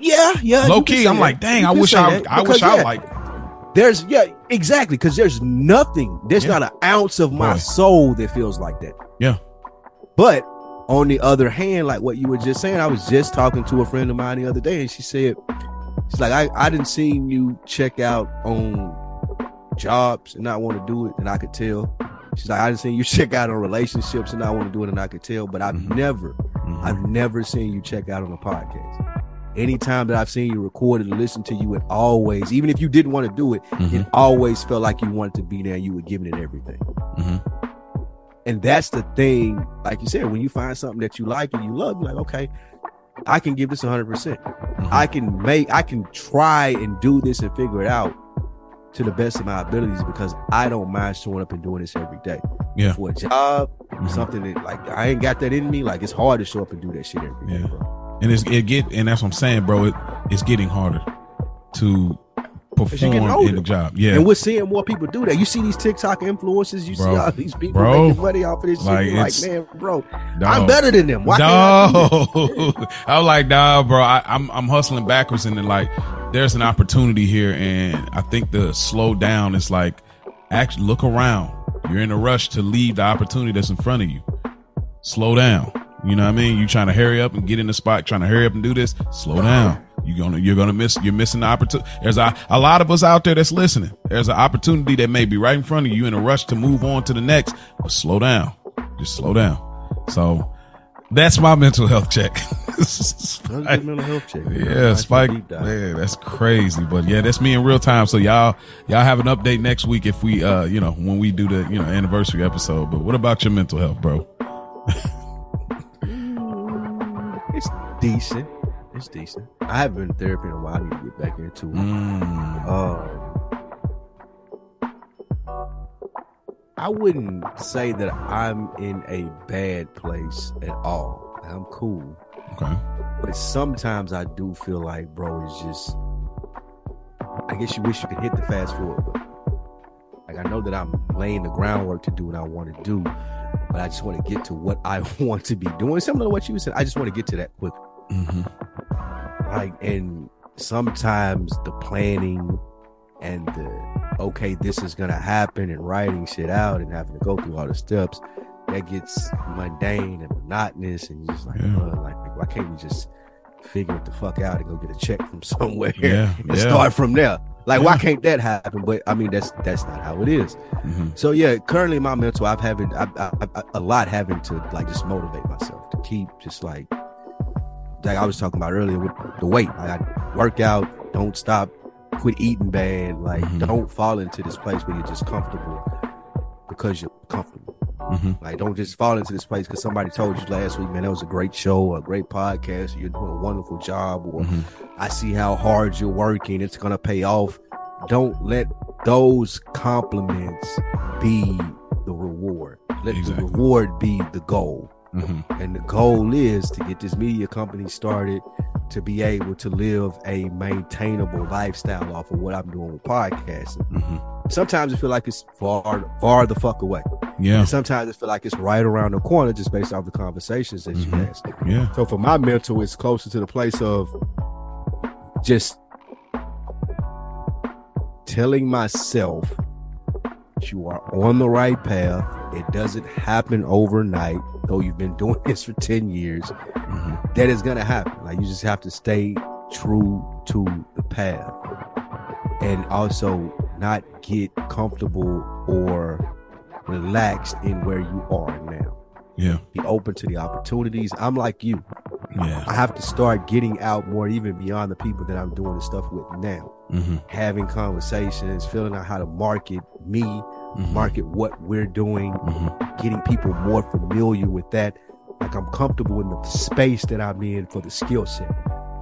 Yeah, yeah. Low key, I'm that. like, dang. You I wish I. I wish yeah, I like. There's yeah, exactly. Because there's nothing. There's yeah. not an ounce of my right. soul that feels like that. Yeah. But on the other hand, like what you were just saying, I was just talking to a friend of mine the other day, and she said, "She's like, I I didn't see you check out on." jobs and not want to do it, and I could tell. She's like, I didn't see you check out on relationships and I want to do it, and I could tell. But I've mm-hmm. never, mm-hmm. I've never seen you check out on a podcast. Anytime that I've seen you record and listen to you, it always, even if you didn't want to do it, mm-hmm. it always felt like you wanted to be there and you were giving it everything. Mm-hmm. And that's the thing, like you said, when you find something that you like and you love, you're like, okay, I can give this one hundred percent. Mm-hmm. I can make, I can try and do this and figure it out to the best of my abilities, because I don't mind showing up and doing this every day. Yeah. For a job, mm-hmm. something that like I ain't got that in me. Like it's hard to show up and do that shit every day. Yeah. Bro. And it's it get and that's what I'm saying, bro. It, it's getting harder to perform in the job. Yeah. And we're seeing more people do that. You see these TikTok influencers, you bro, see all these people bro, making money off of this like shit. You're like, man, bro, dog. I'm better than them. Why no. I'm like, nah, bro, I, I'm I'm hustling backwards and then like there's an opportunity here, and I think the slow down is like, actually look around. You're in a rush to leave the opportunity that's in front of you. Slow down. You know what I mean? You trying to hurry up and get in the spot, trying to hurry up and do this. Slow down. You're gonna, you're gonna miss. You're missing the opportunity. There's a, a lot of us out there that's listening. There's an opportunity that may be right in front of you. You're in a rush to move on to the next, but slow down. Just slow down. So. That's my mental health check. Spike. Mental health check. Yeah, Spike. Man, that's crazy. But yeah, that's me in real time. So y'all, y'all have an update next week if we, uh, you know, when we do the, you know, anniversary episode. But what about your mental health, bro? It's decent. It's decent. I haven't been in therapy in a while. I need to get back into it. Mm. Uh, I wouldn't say that I'm in a bad place at all. I'm cool. Okay. But sometimes I do feel like, bro, it's just, I guess you wish you could hit the fast forward button. Like, I know that I'm laying the groundwork to do what I want to do, but I just want to get to what I want to be doing. Similar to what you said, I just want to get to that quick. Mm-hmm. Like, and sometimes the planning and the, okay, this is going to happen, and writing shit out and having to go through all the steps that gets mundane and monotonous, and you're just like, yeah. oh, like, like, why can't we just figure it the fuck out and go get a check from somewhere yeah. and yeah. start from there? Like, yeah. why can't that happen? But I mean, that's that's not how it is. Mm-hmm. So yeah, currently my mental, I've having I, I, I, a lot having to like just motivate myself to keep just like like I was talking about earlier with the weight. Like, I work out, don't stop, quit eating bad, like mm-hmm. don't fall into this place where you're just comfortable because you're comfortable. Mm-hmm. Like, don't just fall into this place because somebody told you last week, man, that was a great show or a great podcast, or you're doing a wonderful job, or mm-hmm. I see how hard you're working, it's gonna pay off. Don't let those compliments be the reward. Let exactly. the reward be the goal. Mm-hmm. And the goal is to get this media company started, to be able to live a maintainable lifestyle off of what I'm doing with podcasting. Mm-hmm. Sometimes I feel like it's far, far the fuck away. Yeah. And sometimes I feel like it's right around the corner just based off the conversations that mm-hmm. you asked. Yeah. So for my mental, it's closer to the place of just telling myself that you are on the right path. It doesn't happen overnight, though you've been doing this for ten years. Mm-hmm. That is gonna happen. Like, you just have to stay true to the path and also not get comfortable or relaxed in where you are now. Yeah. Be open to the opportunities. I'm like you. Yeah. I have to start getting out more, even beyond the people that I'm doing the stuff with now. Mm-hmm. Having conversations, feeling out how to market me, mm-hmm. market what we're doing, mm-hmm. getting people more familiar with that. Like, I'm comfortable in the space that I'm in for the skill set.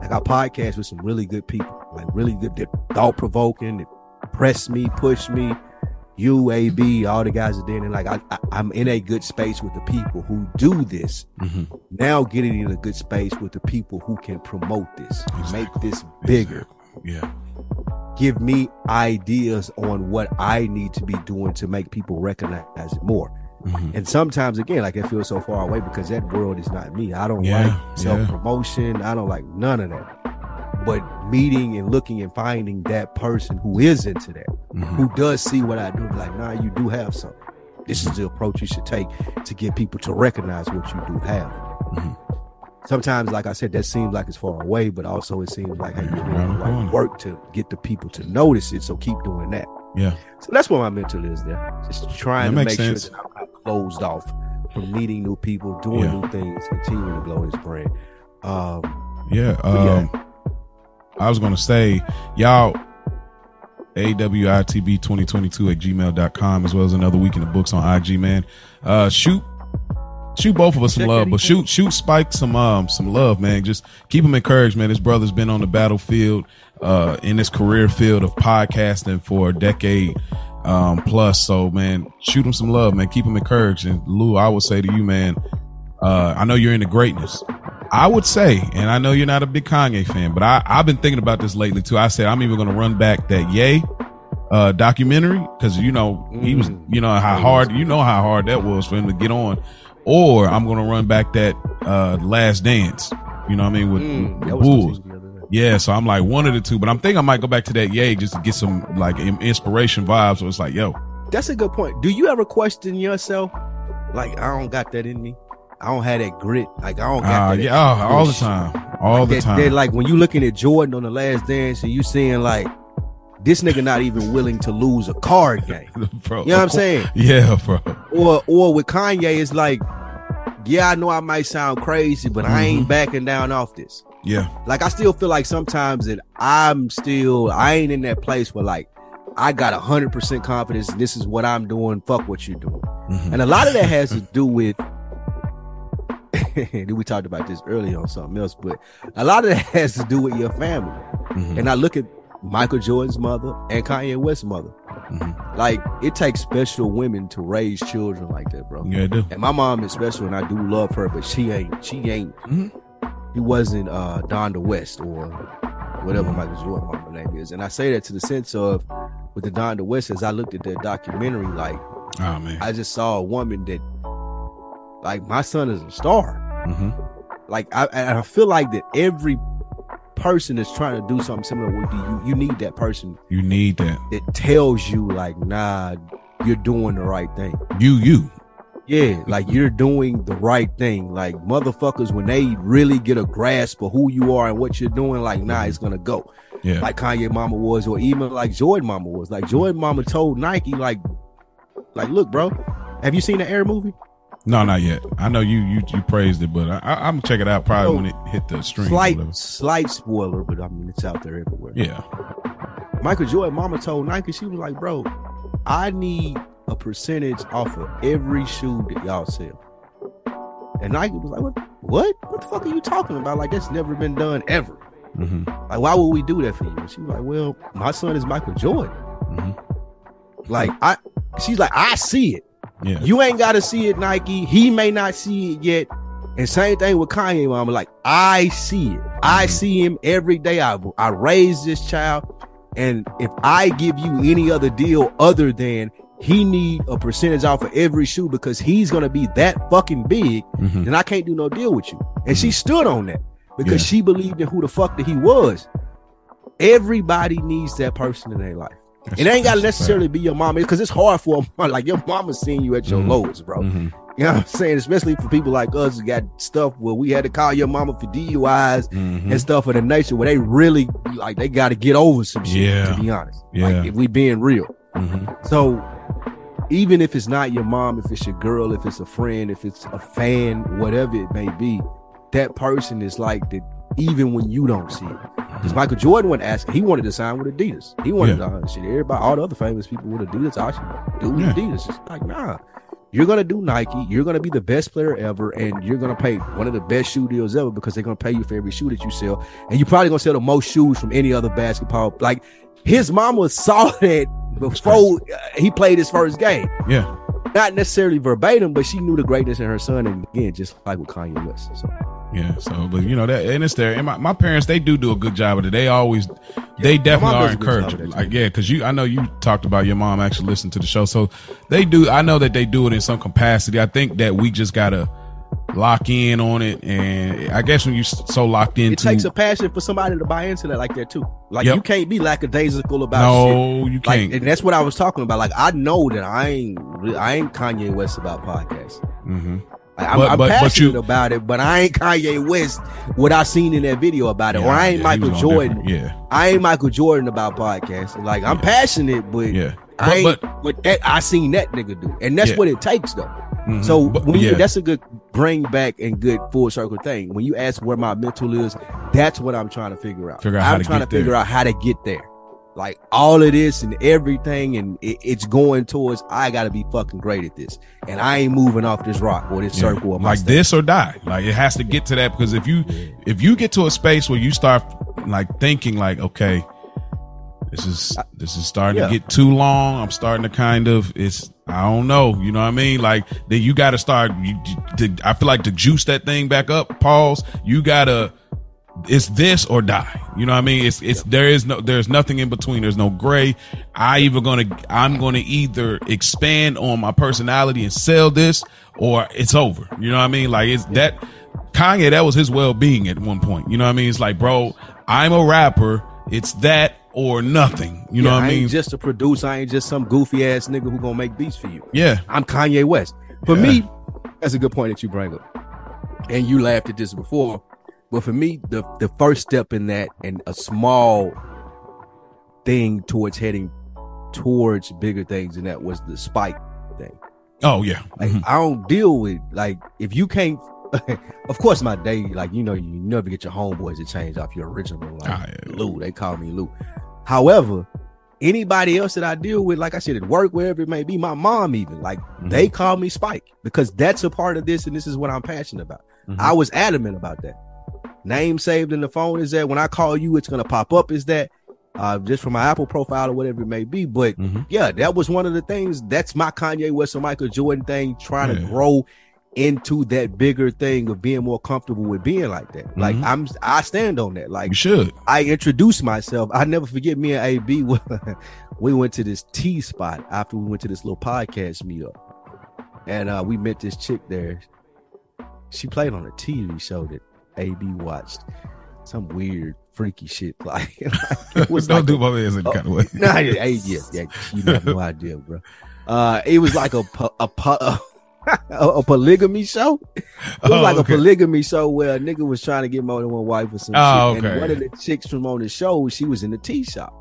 Like, I podcast with some really good people, like really good, they're thought provoking, they press me, push me. You, A B, all the guys are there, and like I, I, I'm in a good space with the people who do this. Mm-hmm. Now getting in a good space with the people who can promote this, exactly. make this bigger. Exactly. Yeah. Give me ideas on what I need to be doing to make people recognize it more. Mm-hmm. And sometimes, again, like, I feel so far away because that world is not me. I don't yeah, like self-promotion. Yeah. I don't like none of that. But meeting and looking and finding that person who is into that, mm-hmm. who does see what I do, like, nah, you do have something. This is the approach you should take to get people to recognize what you do have. Mm-hmm. Sometimes, like I said, that seems like it's far away, but also it seems like, hey, you're doing like work to get the people to notice it, so keep doing that. Yeah. So that's what my mental is there. Just trying that to make sense. Sure that I'm not closed off from meeting new people, doing yeah. new things, continuing to grow this brand. Um, yeah. Um, yeah. I was going to say, y'all, A W I T B twenty twenty-two at gmail dot com, as well as Another Week in the Books on I G, man. Uh, shoot, shoot both of us some love, but shoot, shoot Spike some, um, some love, man. Just keep him encouraged, man. His brother's been on the battlefield, uh, in this career field of podcasting for a decade, um, plus. So, man, shoot him some love, man. Keep him encouraged. And Lou, I would say to you, man, uh, I know you're into greatness. I would say, and I know you're not a big Kanye fan, but I, I've been thinking about this lately too. I said, I'm even going to run back that Ye uh, documentary, because, you know, he was, you know, how hard, you know, how hard that was for him to get on. Or I'm going to run back that uh, Last Dance, you know what I mean? With, mm, with Bulls. Yeah. So I'm like, one of the two, but I'm thinking I might go back to that Ye just to get some like inspiration vibes. So it's like, yo, that's a good point. Do you ever question yourself? Like, I don't got that in me. I don't have that grit. Like, I don't got uh, that. Yeah, oh, all the time. All like the that, time. They're like, when you looking at Jordan on The Last Dance and you seeing like, this nigga not even willing to lose a card game. Bro, you know what I'm saying? Yeah, bro. Or or with Kanye, it's like, yeah, I know I might sound crazy, but mm-hmm. I ain't backing down off this. Yeah. Like, I still feel like sometimes that I'm still, I ain't in that place where like, I got one hundred percent confidence. This is what I'm doing. Fuck what you're doing. Mm-hmm. And a lot of that has to do with, we talked about this earlier on something else, but a lot of that has to do with your family. Mm-hmm. And I look at Michael Jordan's mother and Kanye West's mother. Mm-hmm. Like, it takes special women to raise children like that, bro. Yeah, I do. And my mom is special, and I do love her, but she ain't. She ain't. Mm-hmm. He wasn't uh, Donda West or whatever mm-hmm. Michael Jordan's mama name is. And I say that to the sense of with the Donda West, as I looked at that documentary, like, oh, man. I just saw a woman that, like, my son is a star. Mm-hmm. Like, I, and I feel like that every person is trying to do something similar with you. You need that person. You need that. It tells you like, nah, you're doing the right thing. You, you. Yeah, like you're doing the right thing. Like motherfuckers, when they really get a grasp of who you are and what you're doing, like, nah, it's gonna go. Yeah. Like Kanye Mama was, or even like Jordan Mama was. Like Jordan Mama told Nike, like, like look, bro, have you seen the Air movie? No, not yet. I know you you you praised it, but I, I, I'm gonna check it out probably so, when it hit the stream. Slight, slight spoiler, but I mean it's out there everywhere. Yeah. Michael Jordan Mama told Nike, she was like, bro, I need a percentage off of every shoe that y'all sell. And Nike was like, what? What? What the fuck are you talking about? Like, that's never been done ever. Mm-hmm. Like, why would we do that for you? And she was like, well, my son is Michael Jordan. Mm-hmm. Like, I, she's like, I see it. Yeah. You ain't got to see it, Nike. He may not see it yet. And same thing with Kanye Mama. Like, I see it. Mm-hmm. I see him every day. I, I raise this child. And if I give you any other deal other than he need a percentage off of every shoe because he's going to be that fucking big, mm-hmm. then I can't do no deal with you. And mm-hmm. she stood on that because yeah. she believed in who the fuck that he was. Everybody needs that person in their life. That's, it ain't got to necessarily be your mama, because it's hard for a mom. Like, your mama's seeing you at your mm-hmm. lowest, bro. Mm-hmm. You know what I'm saying? Especially for people like us who got stuff where we had to call your mama for D U Is mm-hmm. and stuff of the nature, where they really, like, they got to get over some shit, yeah. to be honest. Yeah. Like, if we being real. Mm-hmm. So even if it's not your mom, if it's your girl, if it's a friend, if it's a fan, whatever it may be, that person is like that even when you don't see it. Because Michael Jordan wasn't asking. He wanted to sign with Adidas. He wanted yeah. to shit. Everybody, all the other famous people with Adidas, I should do yeah. Adidas. It's like, nah, you're going to do Nike. You're going to be the best player ever. And you're going to pay one of the best shoe deals ever, because they're going to pay you for every shoe that you sell. And you're probably going to sell the most shoes from any other basketball. Like, his mama saw that before he played his first game. Yeah. Not necessarily verbatim, but she knew the greatness in her son. And again, just like with Kanye West. So. Yeah, so, but you know that, and it's there. And my, my parents, they do do a good job of it. They always, they yeah, definitely are encouraging. Like, yeah, because you, I know you talked about your mom actually listening to the show, so they do. I know that they do it in some capacity. I think that we just gotta lock in on it, and I guess when you so locked into, it takes a passion for somebody to buy into that like that too. Like, yep. you can't be lackadaisical about. No, shit. You can't. Like, and that's what I was talking about. Like, I know that I ain't, I ain't Kanye West about podcasts. Mm-hmm. Like, I'm, but, I'm but, passionate but you, about it, but I ain't Kanye West what I seen in that video about it. Yeah, or I ain't yeah, Michael Jordan. Yeah. I ain't Michael Jordan about podcasting. Like, I'm yeah. passionate, but yeah. I ain't, but, but that, I seen that nigga do. And that's yeah. what it takes, though. Mm-hmm. So but, when you, yeah. that's a good bring back and good full circle thing. When you ask where my mental is, that's what I'm trying to figure out. Figure out I'm trying to, to figure there. out how to get there. Like, all of this and everything, and it, it's going towards, I gotta be fucking great at this, and I ain't moving off this rock or this yeah. circle of my like state. This or die. Like, it has to get to that, because if you if you get to a space where you start like thinking like, okay, this is this is starting yeah. to get too long. I'm starting to kind of it's I don't know, you know what I mean? Like, then you gotta start. You, to, I feel like to juice that thing back up. Pause. You gotta. It's this or die. You know what I mean? It's it's there is no there's nothing in between. There's no gray. I either gonna I'm gonna either expand on my personality and sell this, or it's over. You know what I mean? Like, it's that Kanye, that was his well being at one point. You know what I mean? It's like, bro, I'm a rapper. It's that or nothing. You yeah, know what I mean? I ain't just a producer. I ain't just some goofy ass nigga who gonna make beats for you. Yeah, I'm Kanye West. For yeah. me, that's a good point that you bring up, and you laughed at this before. But for me, the, the first step in that, and a small thing towards heading towards bigger things, and that was the Spike thing. Oh, yeah. Like, mm-hmm. I don't deal with, like, if you can't, of course, my day, like, you know, you never get your homeboys to change off your original, like, ah, yeah. Lou. They call me Lou. However, anybody else that I deal with, like I said, at work, wherever it may be, my mom even, like, mm-hmm. they call me Spike, because that's a part of this, and this is what I'm passionate about. Mm-hmm. I was adamant about that. Name saved in the phone is that when I call you, it's going to pop up is that uh, just from my Apple profile or whatever it may be. But mm-hmm. yeah, that was one of the things. That's my Kanye West and Michael Jordan thing, trying yeah. to grow into that bigger thing of being more comfortable with being like that. Mm-hmm. Like, I'm, I stand on that. Like, you should. I introduce myself. I never forget, me and A B, we went to this tea spot after we went to this little podcast meetup, and uh, we met this chick there. She played on a T V show that A B watched, some weird freaky shit. Like, like it was don't like do a, my man's in uh, kind of way. Nah, yeah, yeah, yeah, you have no idea, bro. Uh, it was like a a, a, a, a polygamy show. It was oh, like okay. a polygamy show where a nigga was trying to get more than one wife or some oh, shit. Okay. And one of the chicks from on the show, she was in the tea shop,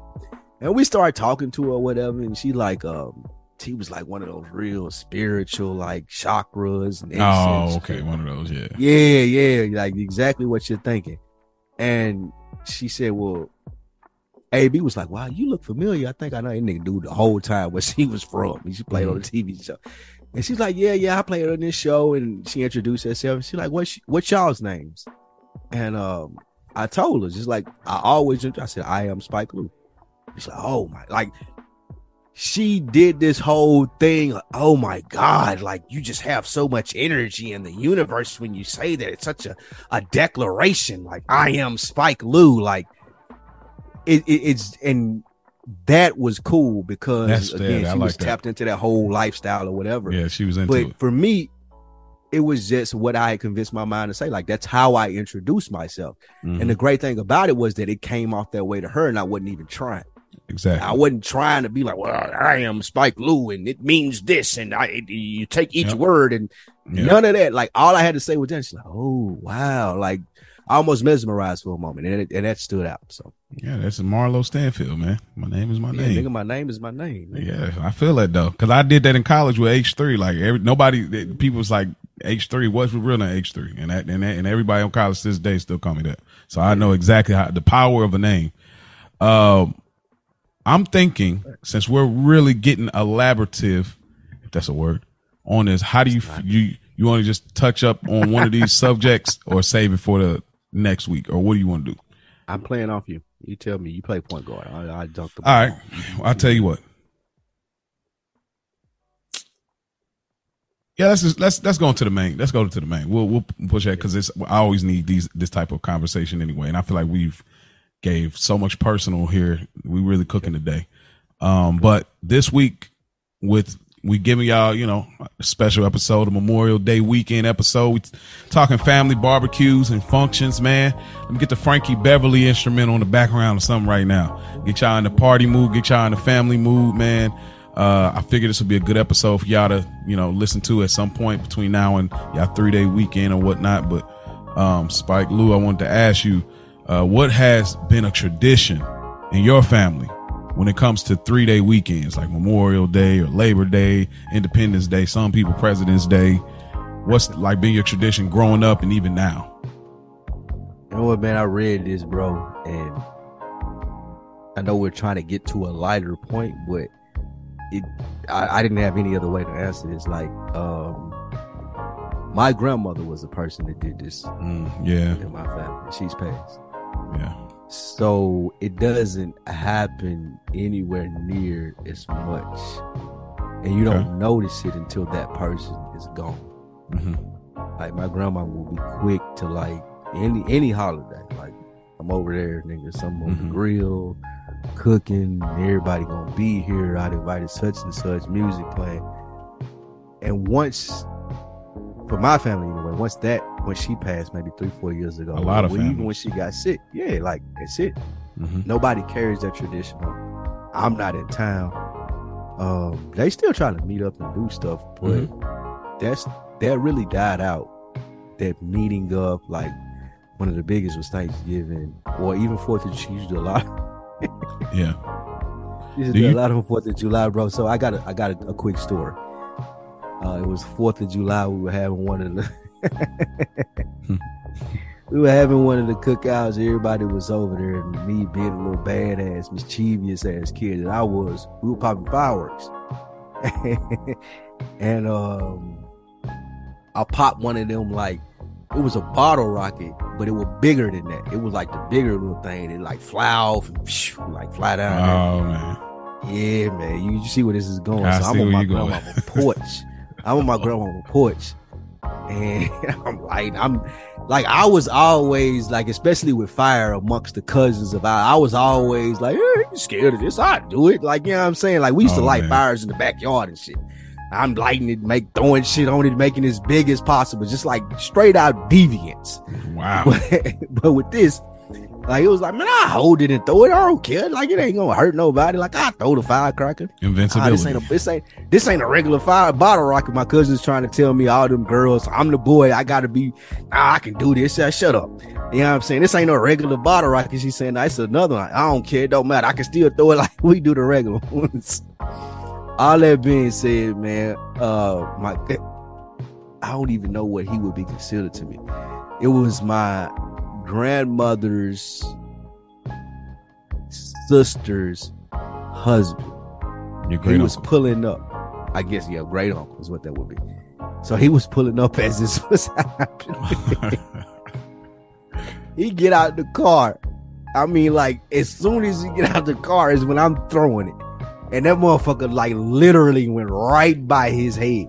and we started talking to her or whatever, and she like um she was like one of those real spiritual, like chakras and oh okay shit. One of those yeah yeah yeah like exactly what you're thinking. And she said, well, A B was like, wow, you look familiar. I think I know that nigga dude the whole time where she was from. She played on the T V show. And she's like, yeah, yeah, I played on this show. And she introduced herself. She's like, what's, what's y'all's names? And um, I told her, just like, I always, I said, I am Spike Lou. She's like, oh my, like, she did this whole thing. Like, oh my God, like, you just have so much energy in the universe when you say that. It's such a, a declaration. Like, I am Spike Lou. Like, It, it, it's and that was cool because That's again dead. she I was like tapped that. into that whole lifestyle or whatever. Yeah, she was into but it. But for me, it was just what I had convinced my mind to say. Like, that's how I introduced myself. Mm-hmm. And the great thing about it was that it came off that way to her, and I wasn't even trying. Exactly. I wasn't trying to be like, well, I am Spike Lou, and it means this, and I it, you take each yep. word and yep. none of that. Like, all I had to say was that. She's like, oh wow, like. I almost mesmerized for a moment, and it, and that stood out. So yeah, that's Marlo Stanfield, man. My name is my yeah, name. Nigga, my name is my name. Man. Yeah, I feel that though, because I did that in college with H three. Like every nobody, people was like H three. What's your real name? H three, and that, and that, and everybody on college to this day still call me that. So I know exactly how the power of a name. Um, I'm thinking, since we're really getting elaborative, if that's a word, on this, how do you you you want to just touch up on one of these subjects or save it for the next week, or what do you want to do? I'm playing off you. You tell me. You play point guard. I, I dunked the ball. All right. Well, I'll tell you what. Yeah, let's just, let's let's go into the main. Let's go to the main. We'll we'll push that because it's. I always need these this type of conversation anyway, and I feel like we've gave so much personal here. We really cooking today, um, but this week with. We giving y'all, you know, a special episode, a Memorial Day weekend episode. We t- talking family barbecues and functions, man. Let me get the Frankie Beverly instrumental on the background or something right now. Get y'all in the party mood, get y'all in the family mood, man. Uh, I figured this would be a good episode for y'all to, you know, listen to at some point between now and y'all three day weekend or whatnot. But um, Spike Lou, I wanted to ask you, uh, what has been a tradition in your family when it comes to three day weekends, like Memorial Day or Labor Day, Independence Day, some people President's Day? What's like been your tradition growing up and even now? You know what, man, I read this, bro, and I know we're trying to get to a lighter point, but it I, I didn't have any other way to answer this. Like, um, my grandmother was the person that did this mm, yeah. in my family. She's passed. Yeah. So it doesn't happen anywhere near as much, and you okay. don't notice it until that person is gone. Mm-hmm. Like my grandma will be quick to like any any holiday. Like I'm over there, nigga, something on mm-hmm. the grill, cooking. Everybody gonna be here. I'd invited such and such, music playing. And once, for my family anyway, once that. When she passed maybe three, four years ago. A lot of families. Even when she got sick. Yeah, like, that's it. Mm-hmm. Nobody carries that tradition on. I'm not in town. Um, they still trying to meet up and do stuff, but mm-hmm. that's that really died out. That meeting up, like, one of the biggest was Thanksgiving, or even fourth of July. She used to do a lot. yeah. She used to do, do you- a lot on fourth of July, bro. So I got a, I got a, a quick story. Uh, it was fourth of July. We were having one of the... we were having one of the cookouts. Everybody was over there, and me being a little badass, mischievous ass kid that I was, we were popping fireworks. And um, I popped one of them, like it was a bottle rocket, but it was bigger than that. It was like the bigger little thing. It like fly off and phew, like fly down. Oh man, yeah man, you, you see where this is going. I so I'm on my grandma's porch. I'm on my grandma's porch. And I'm like, I'm like, I was always like, especially with fire amongst the cousins of I, I was always like, eh, you scared of this? I do it. Like, you know what I'm saying? Like, we used oh, to light man. fires in the backyard and shit. I'm lighting it, make throwing shit on it, making it as big as possible, just like straight out deviance. Wow. But, but with this, Like, it was like, man, I hold it and throw it. I don't care. Like, it ain't gonna hurt nobody. Like, I throw the firecracker. Invincibility. Oh, this, ain't a, this, ain't, this ain't a regular fire bottle rocket. My cousin's trying to tell me all them girls, I'm the boy. I gotta be, nah, I can do this. Yeah, shut up. You know what I'm saying? This ain't no regular bottle rocket. She's saying, that's another one. I don't care. It don't matter. I can still throw it like we do the regular ones. All that being said, man, uh, my, I don't even know what he would be considered to me. It was my grandmother's sister's husband. Your great he was uncle. Pulling up. I guess, yeah, great uncle is what that would be. So he was pulling up as this was happening. He get out the car. I mean, like, as soon as he get out the car is when I'm throwing it. And that motherfucker, like, literally went right by his head.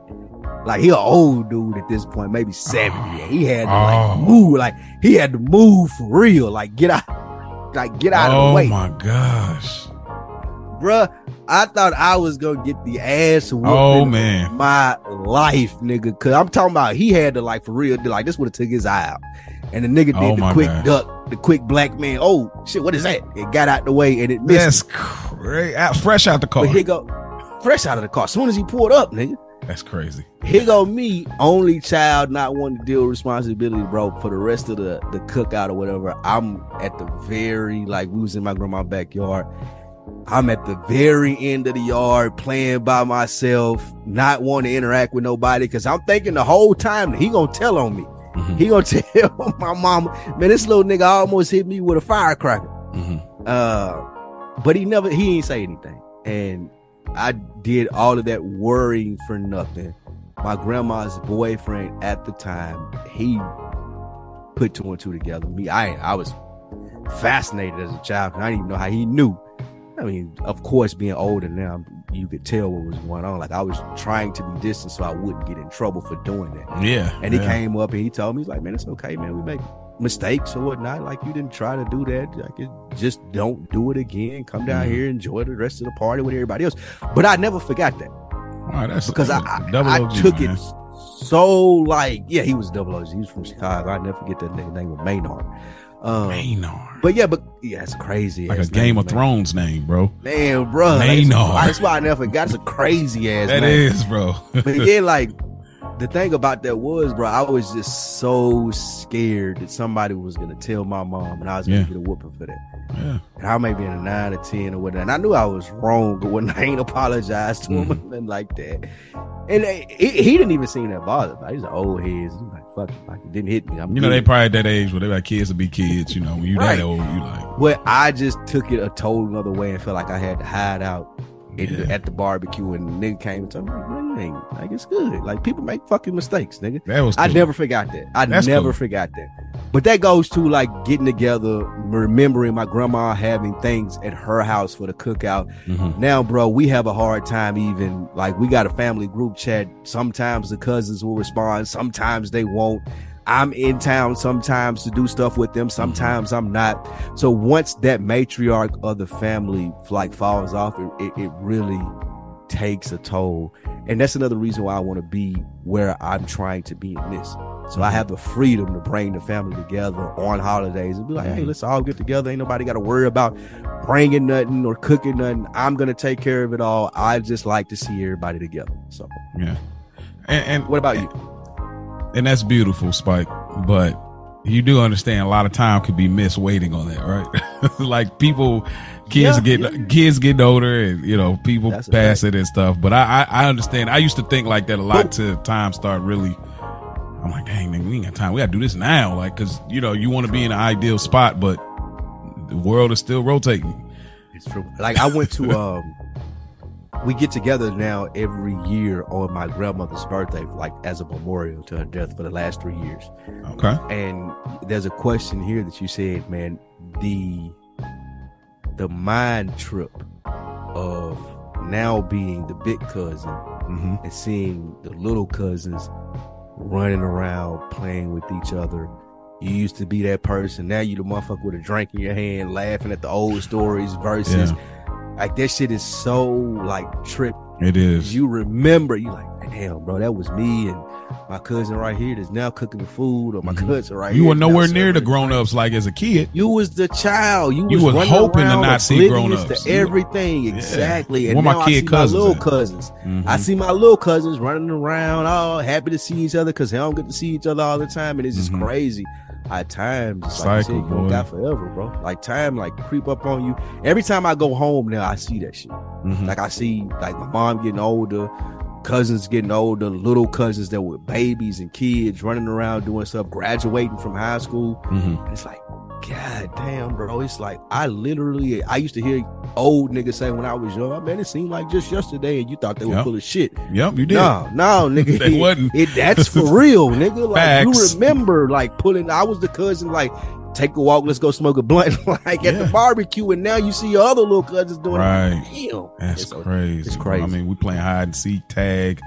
Like, he an old dude at this point, maybe seventy. Oh, he had to like oh. move, like he had to move for real. Like, get out, like get out oh of the way. Oh my gosh, bruh! I thought I was gonna get the ass whooping. Oh man, my life, nigga. Cause I'm talking about he had to like for real. Like, this would have took his eye out, and the nigga did oh, the quick gosh. duck, the quick black man. Oh shit, what is that? It got out the way and it missed. That's crazy. Fresh out the car. But he go fresh out of the car. As soon as he pulled up, nigga. That's crazy. Here go me, only child, not wanting to deal with responsibility, bro. For the rest of the, the cookout or whatever, I'm at the very, like, we was in my grandma's backyard. I'm at the very end of the yard playing by myself, not wanting to interact with nobody. Cause I'm thinking the whole time that he gonna tell on me. Mm-hmm. He gonna tell my mama, man, this little nigga almost hit me with a firecracker. Mm-hmm. Uh, but he never, he ain't say anything. And I did all of that worrying for nothing. My grandma's boyfriend at the time, he put two and two together. Me, I I was fascinated as a child. I didn't even know how he knew. I mean, of course, being older now, you could tell what was going on. Like, I was trying to be distant so I wouldn't get in trouble for doing that. Yeah. And he yeah. came up and he told me, he's like, man, it's okay, man. We make mistakes or whatnot. Like, you didn't try to do that. Like, it, just don't do it again. Come down mm-hmm. here, enjoy the rest of the party with everybody else. But I never forgot that. Wow, that's because I, I, I took man. it so like, yeah, he was double O G. He was from Chicago. I never forget that nigga name of Maynard. Um, Maynard. But yeah, but yeah, it's crazy. Like a Game of Thrones name, bro. Man, bro. Maynard. Like, that's why I never forgot. It's a crazy ass name. That is, bro. But yeah, like, the thing about that was, bro, I was just so scared that somebody was going to tell my mom and I was going to yeah. get a whooping for that. Yeah. And I may be in a nine or ten or whatever. And I knew I was wrong, but when I ain't apologized to him mm. or nothing like that. And it, it, he didn't even seem that bothered. Like, he's an old head. He's like, fuck it. Like, it didn't hit me. I'm you know, they probably at that age where they like kids to be kids. You know, when you right. that old, you like. Well, I just took it a total another way and felt like I had to hide out. Yeah. At the barbecue, and the nigga came and told me, man, like, it's good. Like, people make fucking mistakes, nigga. That was cool. I never forgot that. I That's never cool. forgot that. But that goes to like getting together, remembering my grandma having things at her house for the cookout. Mm-hmm. Now, bro, we have a hard time even like we got a family group chat. Sometimes the cousins will respond, sometimes they won't. I'm in town sometimes to do stuff with them. Sometimes I'm not. So once that matriarch of the family like falls off, it, it, it really takes a toll. And that's another reason why I want to be where I'm trying to be in this. So I have the freedom to bring the family together on holidays and be like, hey, let's all get together. Ain't nobody got to worry about bringing nothing or cooking nothing. I'm going to take care of it all. I just like to see everybody together. So, yeah. And, and what about and, you? And that's beautiful, Spike. But you do understand a lot of time could be missed waiting on that, right? Like people, kids yeah, get yeah. kids get older, and you know people that's pass it and stuff. But I, I, I understand. I used to think like that a lot till time start really. I'm like, dang, nigga, we ain't got time. We got to do this now, like, because you know you want to be in an ideal spot, but the world is still rotating. It's true. Like I went to. um We get together now every year on my grandmother's birthday, like as a memorial to her death for the last three years. Okay. And there's a question here that you said, man, the the mind trip of now being the big cousin mm-hmm. and seeing the little cousins running around playing with each other. You used to be that person. Now you the motherfucker with a drink in your hand, laughing at the old stories versus... Yeah. Like, that shit is so, like, tripped. It is. You remember, you like, damn, bro, that was me and my cousin right here that's now cooking the food, or my mm-hmm. cousin right you here. You were nowhere near the grown-ups like as a kid. You was the child. You, you was, was hoping to not see grown-ups. To everything, yeah. exactly. And Where now my kid I see cousins my little at? cousins. Mm-hmm. I see my little cousins running around, all happy to see each other because they don't get to see each other all the time, and it's just mm-hmm. crazy. At times, it's like Cycle, you don't got forever, bro. Like, time, like, creep up on you. Every time I go home now, I see that shit. Mm-hmm. Like, I see, like, my mom getting older, cousins getting older, little cousins that were babies and kids running around doing stuff, graduating from high school. Mm-hmm. It's like, God damn, bro. It's like, I literally, I used to hear old niggas say when I was young, man, it seemed like just yesterday, and you thought they were yep. full of shit. Yep, you did. No, no, nigga. They it, wasn't. It, that's for real, nigga. Like, Facts. You remember, like, pulling, I was the cousin, like, take a walk, let's go smoke a blunt, like, yeah. at the barbecue, and now you see your other little cousins doing right. it. Damn. That's it's crazy. A, it's crazy. I mean, we playing hide and seek, tag,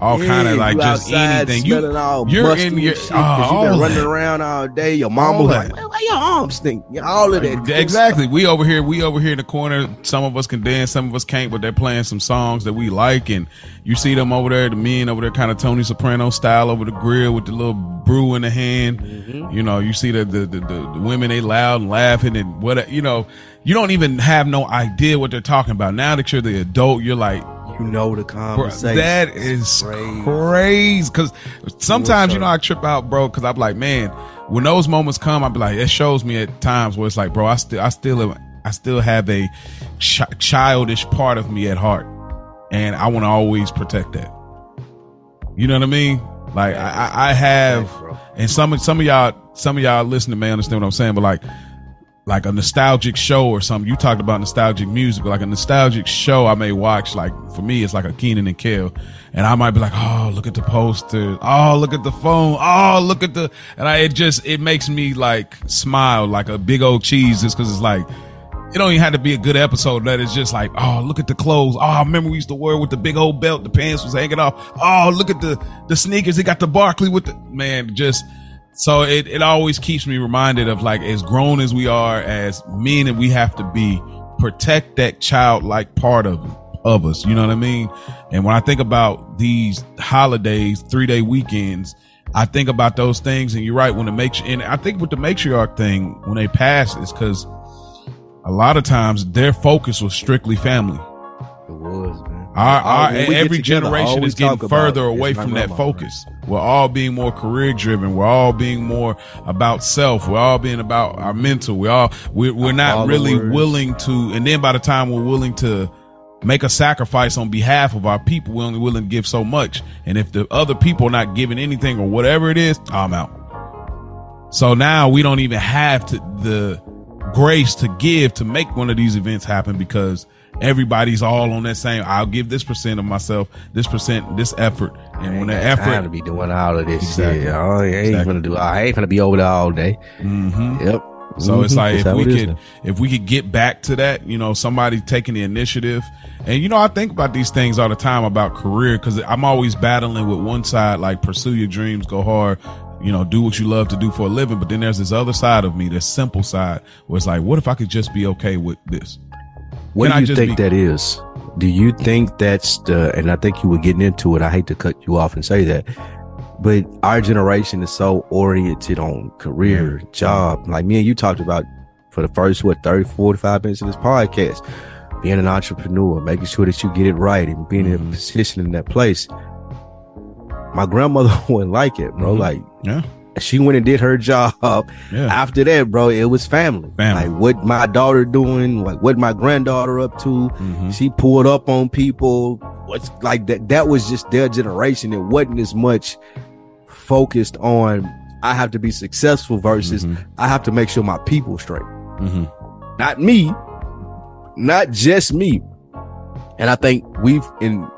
all yeah, kind of like just anything. You, you're in your, shit, oh, you've been running that. around all day. Your mama was like, well, why your arms stink? All of that. Exactly. Stuff. We over here, we over here in the corner. Some of us can dance, some of us can't, but they're playing some songs that we like. And you see them over there, the men over there, kind of Tony Soprano style over the grill with the little brew in the hand. Mm-hmm. You know, you see the, the, the, the, the women, they loud and laughing and what, you know, you don't even have no idea what they're talking about. Now that you're the adult, you're like, you know the conversation. Bro, that is crazy. Because sometimes, you know, I trip out, bro, because I'm like, man, when those moments come, I'll be like, it shows me at times where it's like, bro, I still I still, I still have a ch- childish part of me at heart. And I want to always protect that. You know what I mean? Like, I, I have, and some, some of y'all, some of y'all listening may understand what I'm saying, but like, like a nostalgic show or something. You talked about nostalgic music, but like a nostalgic show I may watch, like for me, it's like a Kenan and Kel. And I might be like, oh, look at the poster. Oh, look at the phone. Oh, look at the, and I, it just, it makes me like smile like a big old cheese just cause it's like, it don't even have to be a good episode. That it's just like, oh, look at the clothes. Oh, I remember we used to wear with the big old belt. The pants was hanging off. Oh, look at the, the sneakers. They got the Barkley with the, man, just, So it, it always keeps me reminded of like, as grown as we are, as men, and we have to be, protect that childlike part of, of us. You know what I mean? And when I think about these holidays, three day weekends, I think about those things. And you're right. When the matri- and I think with the matriarch thing, when they pass, is because a lot of times their focus was strictly family. It was, man. Our, our, every generation is getting further away from that focus. We're all being more career driven. We're all being more about self. We're all being about our mental. We all, we're, we're not really willing to. And then by the time we're willing to make a sacrifice on behalf of our people, we're only willing to give so much. And if the other people are not giving anything or whatever it is, I'm out. So now we don't even have to, the grace to give to make one of these events happen because everybody's all on that same. I'll give this percent of myself, this percent, this effort, and when that effort. I ain't gonna be doing all of this exactly. shit. I ain't exactly. gonna do. I ain't gonna be over there all day. Mm-hmm. Yep. So mm-hmm. it's like That's if we could, now. if we could get back to that, you know, somebody taking the initiative, and you know, I think about these things all the time about career because I'm always battling with one side, like pursue your dreams, go hard. You know, do what you love to do for a living. But then there's this other side of me, this simple side, where it's like, what if I could just be okay with this? What Can do you think be- that is? Do you think that's the, and I think you were getting into it. I hate to cut you off and say that, but our generation is so oriented on career, job. Like me and you talked about for the first, what, thirty, forty-five minutes of this podcast, being an entrepreneur, making sure that you get it right and being mm-hmm. in a position in that place. My grandmother wouldn't like it, bro. Mm-hmm. Like, yeah. She went and did her job. Yeah. After that, bro, it was family. family. Like what my daughter doing, like what my granddaughter up to. Mm-hmm. She pulled up on people. What's like that? That was just their generation. It wasn't as much focused on I have to be successful versus mm-hmm. I have to make sure my people straight. Mm-hmm. Not me, not just me. And I think we've in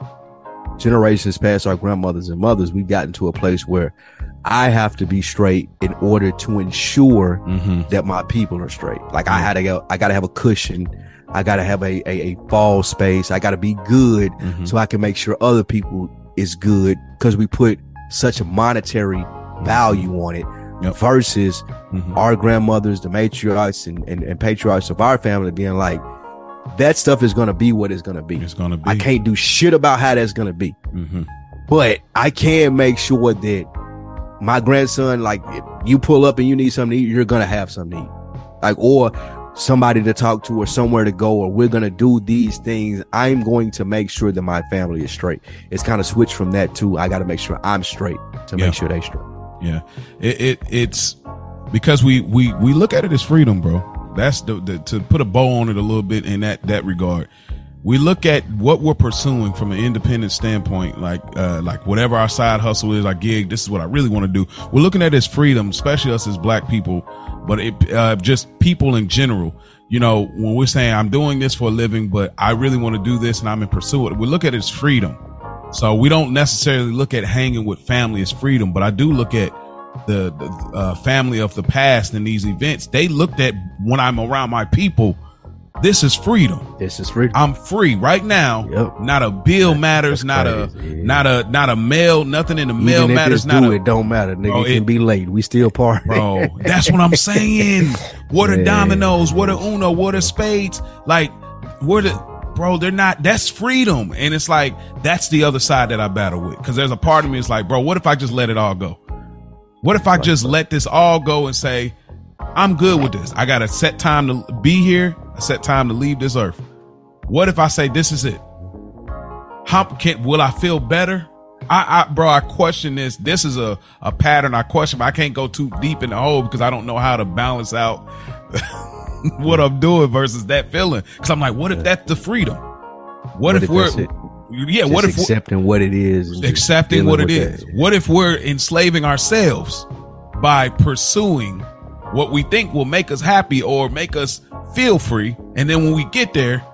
generations past our grandmothers and mothers, we've gotten to a place where I have to be straight in order to ensure mm-hmm. that my people are straight. Like I had to go, I got to have a cushion. I got to have a, a, a fall space. I got to be good mm-hmm. so I can make sure other people is good because we put such a monetary value on it yep. versus mm-hmm. our grandmothers, the matriarchs and, and, and patriarchs of our family being like, that stuff is going to be what it's going to be. It's going to be. I can't do shit about how that's going to be. Mm-hmm. But I can make sure that my grandson, like, if you pull up and you need something to eat, you're going to have something to eat. Like, or somebody to talk to or somewhere to go, or we're going to do these things. I'm going to make sure that my family is straight. It's kind of switched from that too. I got to make sure I'm straight to yeah. make sure they straight. Yeah. It, it It's because we, we, we look at it as freedom, bro. That's the, the, to put a bow on it a little bit in that, that regard. We look at what we're pursuing from an independent standpoint, like, uh, like whatever our side hustle is, our gig, this is what I really want to do. We're looking at it as freedom, especially us as black people, but it, uh, just people in general. You know, when we're saying I'm doing this for a living, but I really want to do this and I'm in pursuit, we look at it as freedom. So we don't necessarily look at hanging with family as freedom, but I do look at the, the uh, family of the past in these events. They looked at, when I'm around my people, this is freedom. This is freedom. I'm free right now. Yep. Not a bill that, matters. Not crazy. a, not a, not a mail. Nothing in the Even mail if matters. It's not due, a, it don't matter. Nigga, bro, it, can be late. We still party. Bro, that's what I'm saying. What are yeah. dominoes? What are Uno? What are spades? Like, what are, bro, they're not, that's freedom. And it's like, that's the other side that I battle with. Cause there's a part of me. It's like, bro, what if I just let it all go? What if I just let this all go and say, I'm good with this. I got a set time to be here. A set time to leave this earth. What if I say, this is it? How can, will I feel better? I, I, bro, I question this. This is a, a pattern I question, but I can't go too deep in the hole because I don't know how to balance out what I'm doing versus that feeling. Cause I'm like, what if that's the freedom? What, what if, if we're, yeah, just what if accepting what it is, accepting what it is. That. What if we're enslaving ourselves by pursuing what we think will make us happy or make us feel free? And then when we get there,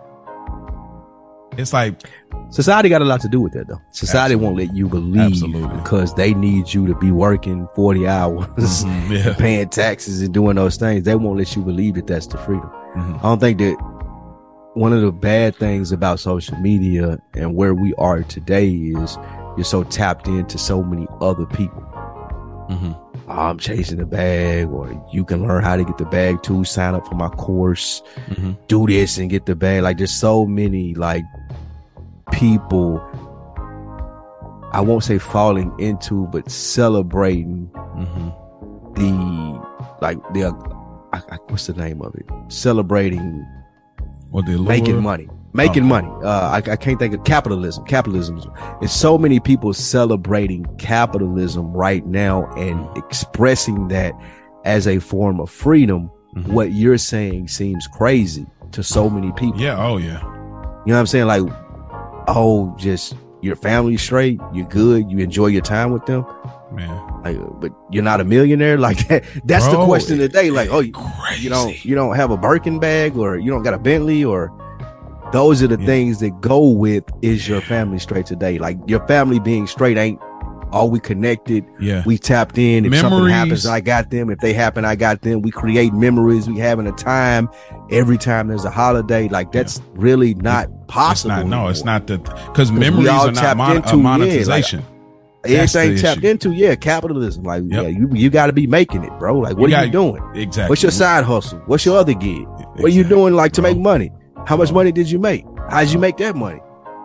it's like society got a lot to do with that, though. Society absolutely. won't let you believe absolutely. because they need you to be working forty hours, mm-hmm, yeah. paying taxes and doing those things. They won't let you believe that that's the freedom. Mm-hmm. I don't think that one of the bad things about social media and where we are today is you're so tapped into so many other people. Mm-hmm. I'm chasing the bag, or you can learn how to get the bag too. Sign up for my course, mm-hmm. do this and get the bag. Like, there's so many like people, I won't say falling into, but celebrating mm-hmm. the, like the, I, I, what's the name of it? Celebrating or the making money, making oh. money. Uh, I, I can't think of capitalism. Capitalism. It's so many people celebrating capitalism right now and expressing that as a form of freedom. Mm-hmm. What you're saying seems crazy to so many people. Yeah. Oh, yeah. You know what I'm saying? Like, oh, just your family's straight. You're good. You enjoy your time with them. Man. Like, but you're not a millionaire. Like that, that's Bro, the question today. Like, oh, you, you don't, you don't have a Birkin bag, or you don't got a Bentley, or those are the yeah. things that go with, is your family straight today? Like, your family being straight ain't, are we connected? Yeah. We tapped in. If memories. Something happens, I got them. If they happen, I got them. We create memories. We having a time every time there's a holiday. Like, that's yeah. really not it's, possible. It's not, no, it's not the, because memories are not mon- into, a monetization. Yeah, like, everything tapped issue. into, yeah, capitalism. Like, yep. yeah, you you got to be making it, bro. Like, what you are gotta, you doing? Exactly. What's your side hustle? What's your other gig? Exactly. What are you doing, like, to bro. make money? How much bro. money did you make? How'd you make that money?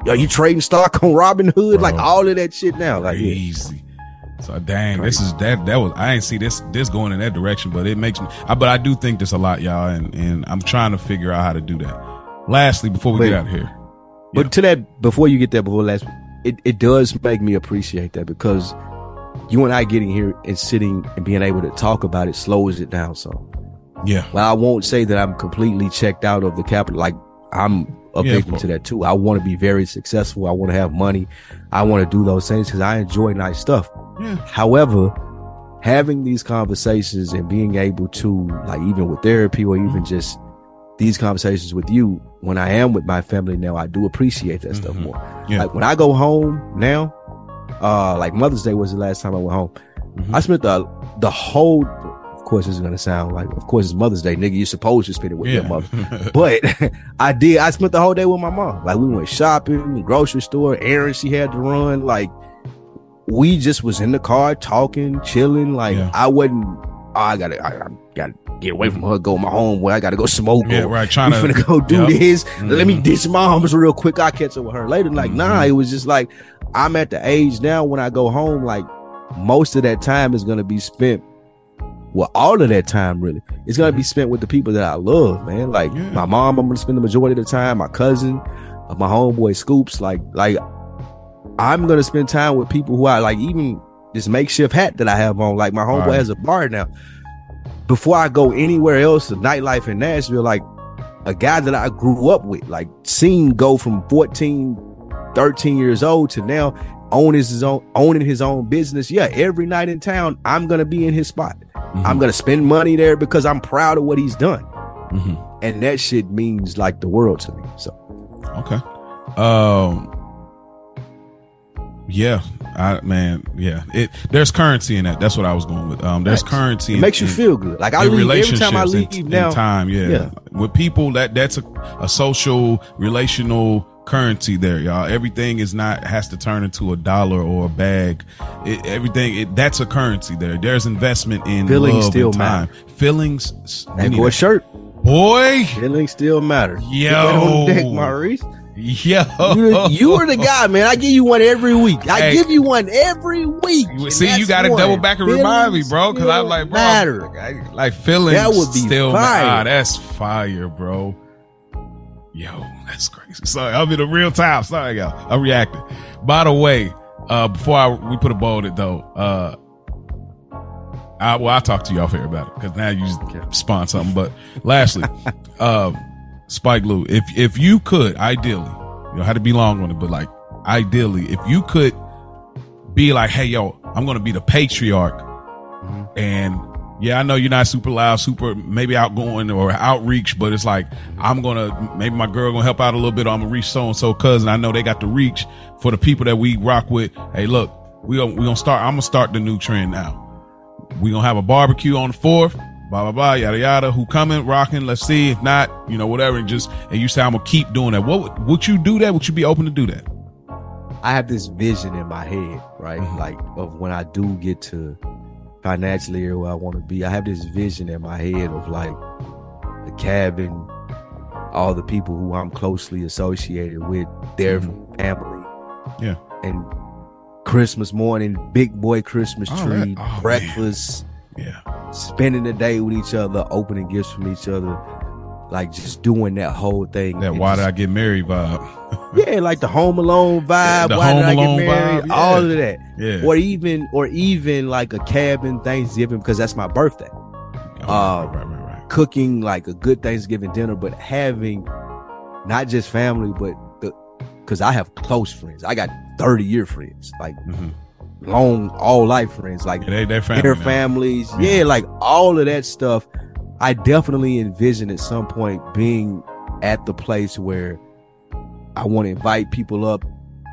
Yo, you trading stock on Robinhood? Bro. Like, all of that shit now. Like, easy. Yeah. So dang, Crazy. this is that that was. I ain't see this this going in that direction, but it makes me. I, but I do think this a lot, y'all, and and I'm trying to figure out how to do that. Lastly, before we but, get out of here, but yeah. to that, before you get there, before last. It it does make me appreciate that, because you and I getting here and sitting and being able to talk about it slows it down some. Yeah. Well, I won't say that I'm completely checked out of the capital. Like, I'm a yeah, victim to that too. I want to be very successful. I want to have money. I want to do those things because I enjoy nice stuff. Yeah. However, having these conversations and being able to, like, even with therapy or even mm-hmm. just these conversations with you, when I am with my family now, I do appreciate that mm-hmm. stuff more. Yeah. Like, when I go home now, uh, like Mother's Day was the last time I went home. Mm-hmm. I spent the the whole, of course it's going to sound like, of course it's Mother's Day, nigga, you're supposed to spend it with yeah. your mother. But I did, I spent the whole day with my mom. Like, we went shopping, grocery store, errands she had to run. Like, we just was in the car talking, chilling. Like, yeah. I wasn't, oh, I got it, I, I got it. get away from her, go my home where I gotta go smoke. Yeah, right. Trying to finna go do yep. this. Mm-hmm. Let me ditch my homies real quick. I catch up with her later. Like, mm-hmm. nah, it was just like I'm at the age now when I go home, like most of that time is gonna be spent. Well, all of that time really, it's gonna be spent with the people that I love, man. Like yeah. my mom, I'm gonna spend the majority of the time. My cousin, my homeboy Scoops, like like I'm gonna spend time with people who I like. Even this makeshift hat that I have on, like my homeboy right. has a bar now. Before I go anywhere else, the nightlife in Nashville, like a guy that I grew up with, like seen go from fourteen, thirteen years old to now owning his own owning his own business. Yeah, every night in town, I'm gonna be in his spot. Mm-hmm. I'm gonna spend money there because I'm proud of what he's done, mm-hmm. and that shit means like the world to me. So, okay, um, yeah, I man, yeah, it there's currency in that. That's what I was going with. Um, there's right. currency. It in, makes you in, feel good. Like I leave every time I leave in, now. In time, yeah. yeah, with people that that's a, a social relational currency there, y'all. Everything is not has to turn into a dollar or a bag. It, everything it, that's a currency there. There's investment in feelings love still and time. Matter. Feelings. And for a shirt, boy. Feelings still matter. Yo, deck, Maurice. Yo, you're, you're the guy, man. I give you one every week. I hey. give you one every week. See, you got to double back and feelings remind me, bro, because I'm like, bro, I, like feelings that would be still fire. Matter. Ah, that's fire, bro. Yo, that's crazy. Sorry, I'm in the real time. Sorry, y'all. I'm reacting. By the way, uh, before I, we put a ball in it, though, uh, I, well, I'll talk to y'all fair about it because now you just spawn something. But lastly, um, Spike Lou, if, if you could, ideally, you don't have to be long on it, but like, ideally, if you could be like, hey, yo, I'm going to be the patriarch mm-hmm. and yeah, I know you're not super loud, super maybe outgoing or outreach, but it's like, I'm going to, maybe my girl going to help out a little bit. Or I'm going to reach so-and-so cousin. I know they got the reach for the people that we rock with. Hey, look, we gonna, we gonna start, I'm going to start the new trend now. We going to have a barbecue on the fourth, blah, blah, blah, yada, yada. Who coming, rocking, let's see. If not, you know, whatever. And just, and you say, I'm going to keep doing that. What would, would you do that? Would you be open to do that? I have this vision in my head, right? Mm-hmm. Like of when I do get to financially or where I want to be, I have this vision in my head of like the cabin, all the people who I'm closely associated with, their mm-hmm. family, yeah, and Christmas morning, big boy Christmas tree, oh, oh, breakfast, man. Yeah, spending the day with each other, opening gifts from each other, like just doing that whole thing. That why just, did I get married vibe? Yeah, like the Home Alone vibe. Yeah, the why Home did I Alone get married? Vibe, yeah. All of that. Yeah. Or even, or even like a cabin Thanksgiving because that's my birthday. Oh, uh, right, right, right. Cooking like a good Thanksgiving dinner, but having not just family, but the because I have close friends. I got thirty year friends, like mm-hmm. long all life friends, like yeah, they, family their now. Families. Yeah. yeah, like all of that stuff. I definitely envision at some point being at the place where I want to invite people up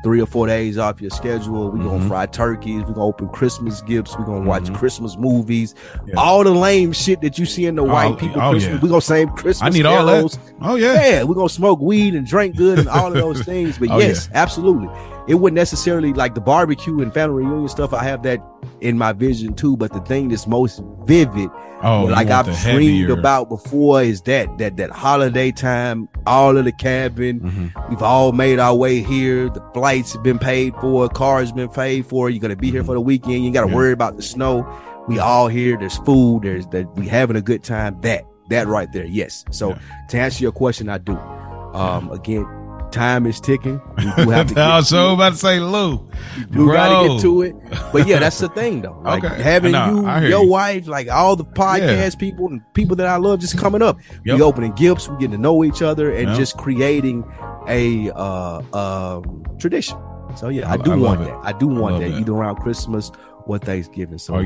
three or four days off your schedule. We're mm-hmm. going to fry turkeys. We're going to open Christmas gifts. We're going to watch mm-hmm. Christmas movies. Yeah. All the lame shit that you see in the all, white people. Oh, Christmas. Yeah. We're going to sing Christmas I need carols. All that. Oh, yeah. Yeah, we're going to smoke weed and drink good and all of those things. But oh, yes, yeah. absolutely. It wouldn't necessarily like the barbecue and family reunion stuff. I have that in my vision too, but the thing that's most vivid, oh, like I've dreamed about before, is that that that holiday time, all of the cabin. Mm-hmm. We've all made our way here. The flights have been paid for, cars been paid for. You're gonna be here for the weekend. You ain't gotta yeah. worry about the snow. We all here. There's food. There's that. We having a good time. That that right there. Yes. So yeah. to answer your question, I do. Um, yeah. Again. Time is ticking. We do have to get I was so about to say, Lou, you got to get to it. But yeah, that's the thing, though. Like okay. having no, you, your you. wife, like all the podcast yeah. people and people that I love, just coming up. Yep. We opening gifts, we getting to know each other, and yep. just creating a uh, uh, tradition. So yeah, I do I want it. that. I do want I that, that either around Christmas or Thanksgiving. So.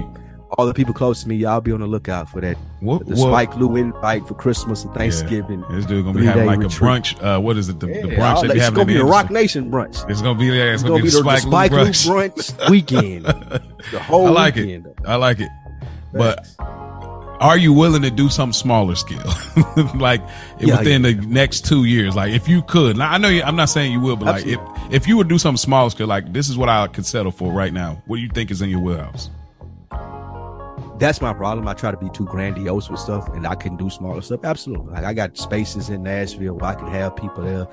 All the people close to me, y'all be on the lookout for that. What, the what? Spike Lou invite for Christmas and Thanksgiving. Yeah. This dude gonna be having like retreat. a brunch. Uh, what is it? The, yeah, the brunch that, that be having. It's gonna be the Rock Nation brunch. It's gonna be yeah, it's, it's gonna, gonna be the, the Spike, Spike Lou brunch, brunch weekend. The whole I like weekend. It. I like it. Thanks. But are you willing to do some smaller scale, like yeah, within yeah, the yeah. next two years? Like if you could. Now I know you, I'm not saying you will, but Absolutely. like if if you would do something smaller scale, like this is what I could settle for right now. What do you think is in your wheelhouse? that's my problem. I try to be too grandiose with stuff, and I can do smaller stuff. Absolutely. Like, I got spaces in Nashville where I can have people there,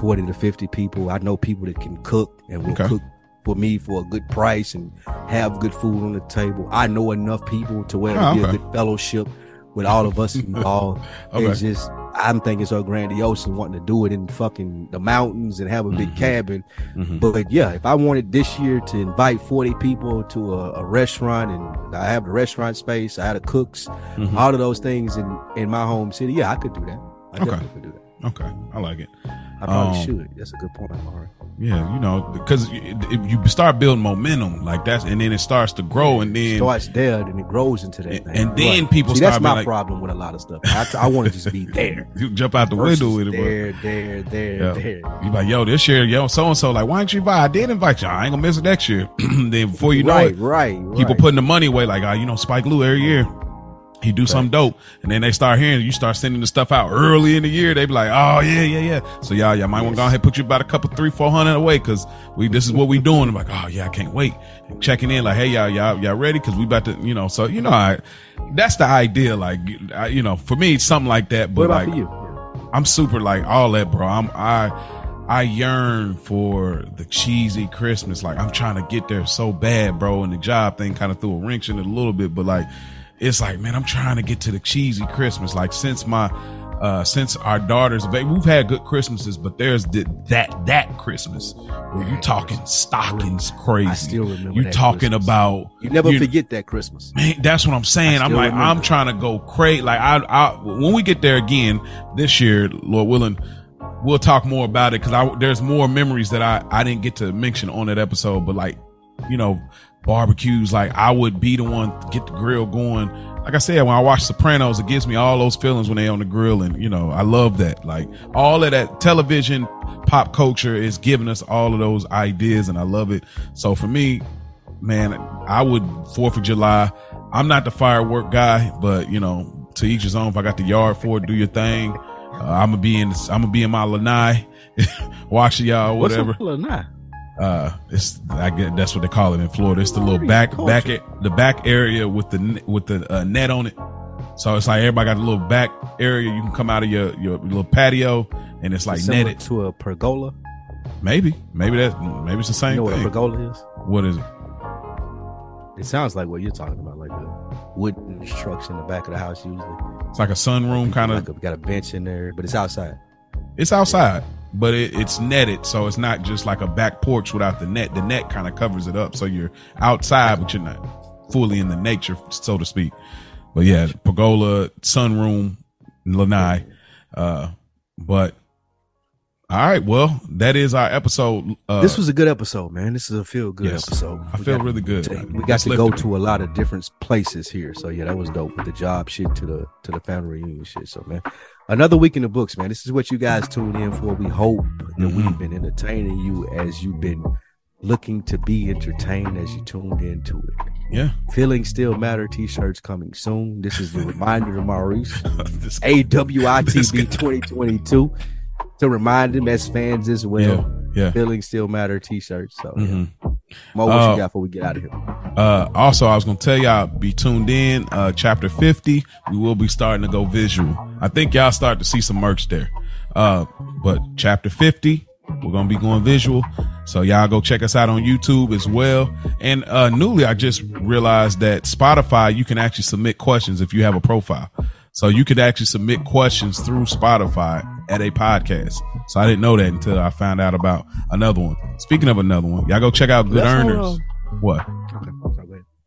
forty to fifty people. I know people that can cook and will okay. cook for me for a good price and have good food on the table. I know enough people to where oh, it'll okay. be a good fellowship with all of us involved. okay. It's just, I'm thinking so grandiose and wanting to do it in fucking the mountains and have a big mm-hmm. cabin. Mm-hmm. But, but yeah, if I wanted this year to invite forty people to a, a restaurant, and I have the restaurant space, I had the cooks, mm-hmm. all of those things in, in my home city, yeah, I could do that. I okay. definitely could do that. Okay. I like it. I probably um, should. That's a good point, Maurice. Yeah, you know, because if you start building momentum like that's, and then it starts to grow, and then it starts there, and it grows into that. And, and then right. people See, start. That's my like, problem with a lot of stuff. I, I want to just be there. You jump out the Versus window with it, there, bro. there, there, yeah. there. You like, yo, this year, yo, so and so. Like, why didn't you buy? I did invite you. I ain't gonna miss it next year. Then before you know right, it, right, right, people putting the money away. Like, ah, oh, you know, Spike Lou every year. He do right. something dope, and then they start hearing you start sending the stuff out early in the year. They be like, "Oh yeah, yeah, yeah." So y'all, y'all might yes. want to go ahead and put you about a couple three, four hundred away because we this is what we doing. I'm like, "Oh yeah, I can't wait." And checking in like, "Hey y'all, y'all, y'all ready?" Because we about to, you know. So you know, I, that's the idea. Like, I, you know, for me, it's something like that. But like, for you? I'm super like all that, bro. I'm I. I yearn for the cheesy Christmas. Like, I'm trying to get there so bad, bro. And the job thing kind of threw a wrench in it a little bit, but like. It's like, man, I'm trying to get to the cheesy Christmas. Like since my, uh, since our daughter's baby, we've had good Christmases, but there's the, that, that Christmas where you talking stockings crazy. I still remember you talking Christmas. About, you never you, forget that Christmas. Man, that's what I'm saying. I'm like, remember. I'm trying to go crazy. Like I, I, when we get there again this year, Lord willing, we'll talk more about it. Cause I, there's more memories that I, I didn't get to mention on that episode, but like, you know, barbecues, like I would be the one to get the grill going. Like I said, when I watch Sopranos, it gives me all those feelings when they on the grill, and you know, I love that. Like all of that television pop culture is giving us all of those ideas, and I love it. So for me, man, I would Fourth of July. I'm not the firework guy, but you know, to each his own. If I got the yard for it, do your thing. Uh, I'm gonna be in. I'm gonna be in my lanai, watching y'all, whatever. What's a lanai? Uh, it's I guess that's what they call it in Florida. It's the little back, back the back area with the with the uh, net on it. So it's like everybody got a little back area. You can come out of your your little patio, and it's like similar netted to a pergola. Maybe, maybe that's maybe it's the same. You know thing. What a pergola is? What is it? It sounds like what you're talking about, like a wooden structure in the back of the house. Usually, it's like a sunroom kind of. Like we got a bench in there, but it's outside. It's outside. Yeah. But it, it's netted, so it's not just like a back porch without the net. The net kind of covers it up, so you're outside, but you're not fully in the nature, so to speak. But yeah, pergola, sunroom, lanai. Uh, but all right, well, that is our episode. Uh, this was a good episode, man. This is a feel good yes, episode. I we feel got, really good. We got to go to a lot of different places here, so yeah, that was dope. With the job shit to the to the family reunion shit, so man. Another week in the books, man. This is what you guys tuned in for. We hope that we've been entertaining you as you've been looking to be entertained as you tuned into it. Yeah. Feelings still matter. T-shirts coming soon. This is the reminder to Maurice. A W I T B twenty twenty-two to remind them as fans as well. Yeah. yeah. Feelings still matter. T-shirts. So, mm-hmm. yeah. Mo, what uh, you got before we get out of here? Uh, also, I was going to tell y'all, be tuned in. Uh, chapter fifty, we will be starting to go visual. I think y'all start to see some merch there. Uh, but chapter fifty, we're going to be going visual. So y'all go check us out on YouTube as well. And uh, newly, I just realized that Spotify, you can actually submit questions if you have a profile. So you could actually submit questions through Spotify at a podcast. So I didn't know that until I found out about another one. Speaking of another one, y'all go check out Good That's Earners. What?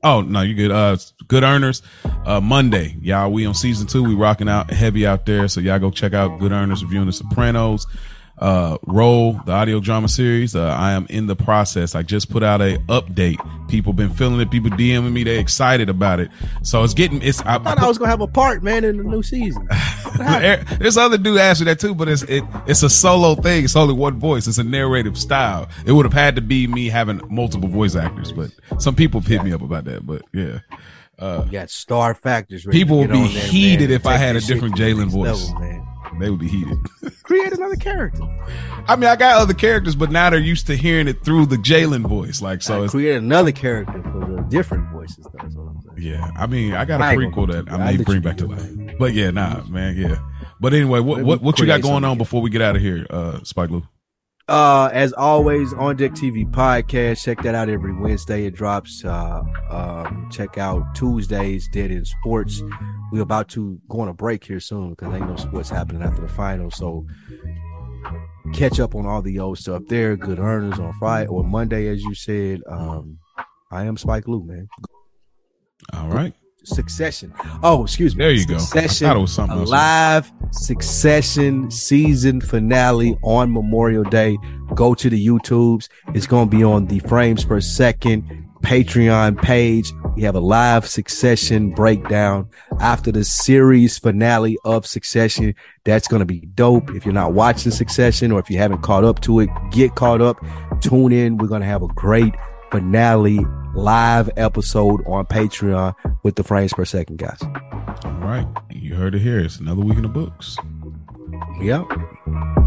Oh, no, you good. Uh, Good Earners. Uh, Monday. Y'all, we on season two. We rocking out heavy out there. So y'all go check out Good Earners reviewing The Sopranos. Uh, ROLE, the audio drama series. Uh, I am in the process. I just put out a update. People been feeling it. People DMing me. They excited about it. So it's getting. It's. I, I thought I, put, I was gonna have a part, man, in the new season. There's other dude asked me that too, but it's it, it's a solo thing. It's only one voice. It's a narrative style. It would have had to be me having multiple voice actors, but some people hit me up about that. But yeah. Uh, you got star factors. People would be there, heated man, if I had a different Jalen voice. Level, man. They would be heated. Create another character. I mean, I got other characters, but now they're used to hearing it through the Jalen voice. Like, so I it's, create another character for the different voices. Though, that's what I'm saying. Yeah, I mean, I got a I prequel that I need to bring back to life. Life. But yeah, nah, man, yeah. But anyway, what what, what you got going on before we get out of here, uh, Spike Lou? Uh, as always, On Deck T V podcast. Check that out every Wednesday. It drops. Uh, um, check out Tuesdays, Dead in Sports. We're about to go on a break here soon because ain't no sports happening after the final. So catch up on all the old stuff there. Good Earners on Friday or Monday, as you said. Um, I am Spike Lou, man. All right. Succession. Oh, excuse me. There you Succession, go. I thought it was something else. Live Succession season finale on Memorial Day. Go to the YouTubes. It's going to be on the Frames Per Second Patreon page. We have a live Succession breakdown after the series finale of Succession. That's going to be dope. If you're not watching Succession or if you haven't caught up to it, get caught up. Tune in. We're going to have a great finale live episode on Patreon with the Frames Per Second guys. All right, you heard it here. It's another week in the books. Yep.